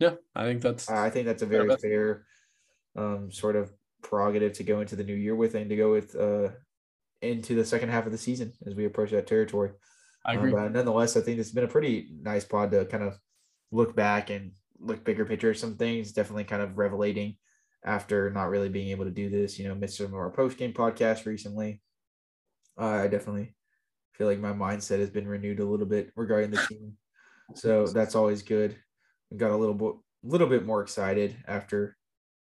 Yeah, I think that's I think that's a very fair um, sort of prerogative to go into the new year with and to go with uh, into the second half of the season as we approach that territory. I agree. Um, but nonetheless, I think it's been a pretty nice pod to kind of look back and look bigger picture at some things, definitely kind of revelating after not really being able to do this, you know, missed some of our post-game podcasts recently. Uh, I definitely feel like my mindset has been renewed a little bit regarding the team. So that's always good. We got a little bit, little bit more excited after,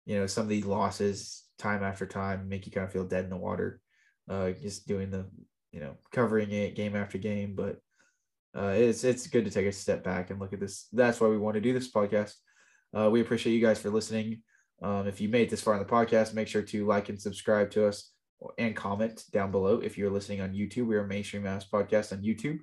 you know, some of these losses time after time make you kind of feel dead in the water. Uh, just doing the, you know, covering it game after game, but uh, it's, it's good to take a step back and look at this. That's why we want to do this podcast. Uh, we appreciate you guys for listening. Um, if you made it this far in the podcast, make sure to like and subscribe to us and comment down below. If you're listening on YouTube, we are Mainstream Mass Podcast on YouTube.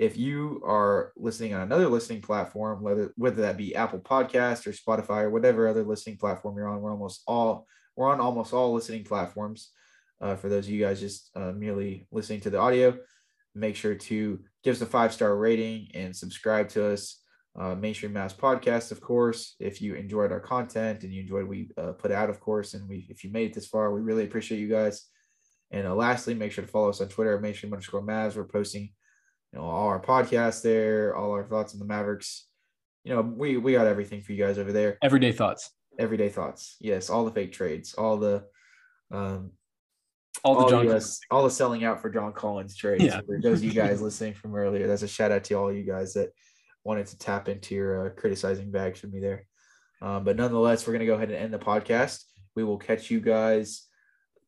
If you are listening on another listening platform, whether whether that be Apple Podcasts or Spotify or whatever other listening platform you're on, we're almost all we're on almost all listening platforms. Uh, for those of you guys just uh, merely listening to the audio, make sure to give us a five-star rating and subscribe to us. Uh, Mainstream Mass Podcast, of course, if you enjoyed our content and you enjoyed what we uh, put out, of course, and we if you made it this far, we really appreciate you guys. And uh, lastly, make sure to follow us on Twitter at Mainstream underscore Mavs. We're posting, you know, all our podcasts there, all our thoughts on the Mavericks. You know, we we got everything for you guys over there. Everyday thoughts. Everyday thoughts. Yes, all the fake trades, all the um, all the all, John U S, all the selling out for John Collins trades. Yeah. For those of you guys listening from earlier, that's a shout out to all you guys that wanted to tap into your uh, criticizing bags for me there. Um, but nonetheless, we're going to go ahead and end the podcast. We will catch you guys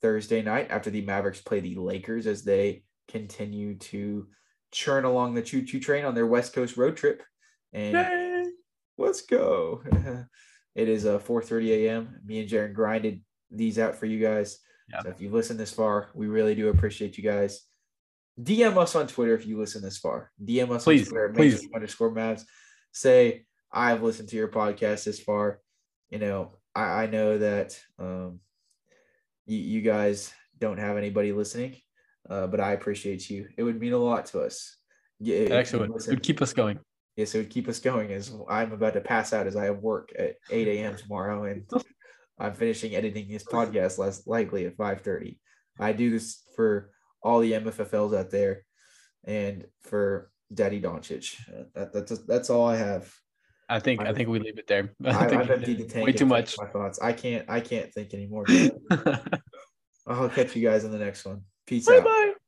Thursday night after the Mavericks play the Lakers as they continue to churn along the choo-choo train on their West Coast road trip. And Yay! Let's go. It is uh, four thirty a.m. Me and Jaren grinded these out for you guys. Yep. So if you've listened this far, we really do appreciate you guys. D M us on Twitter if you listen this far. D M us please, on Twitter, please. Mainstream underscore Mavs. Say, I've listened to your podcast this far. You know, I, I know that um, you, you guys don't have anybody listening, uh, but I appreciate you. It would mean a lot to us. Yeah, excellent. It would keep us going. Yes, it would keep us going as I'm about to pass out as I have work at eight a.m. tomorrow, and I'm finishing editing this podcast less likely at five thirty. I do this for all the M F F Ls out there, and for Daddy Doncic. That, that's that's all I have. I think I'm, I think we leave it there. I, I think I've emptied the tank. Way too much. My thoughts. I can't I can't think anymore. I'll catch you guys in the next one. Peace bye out. Bye bye.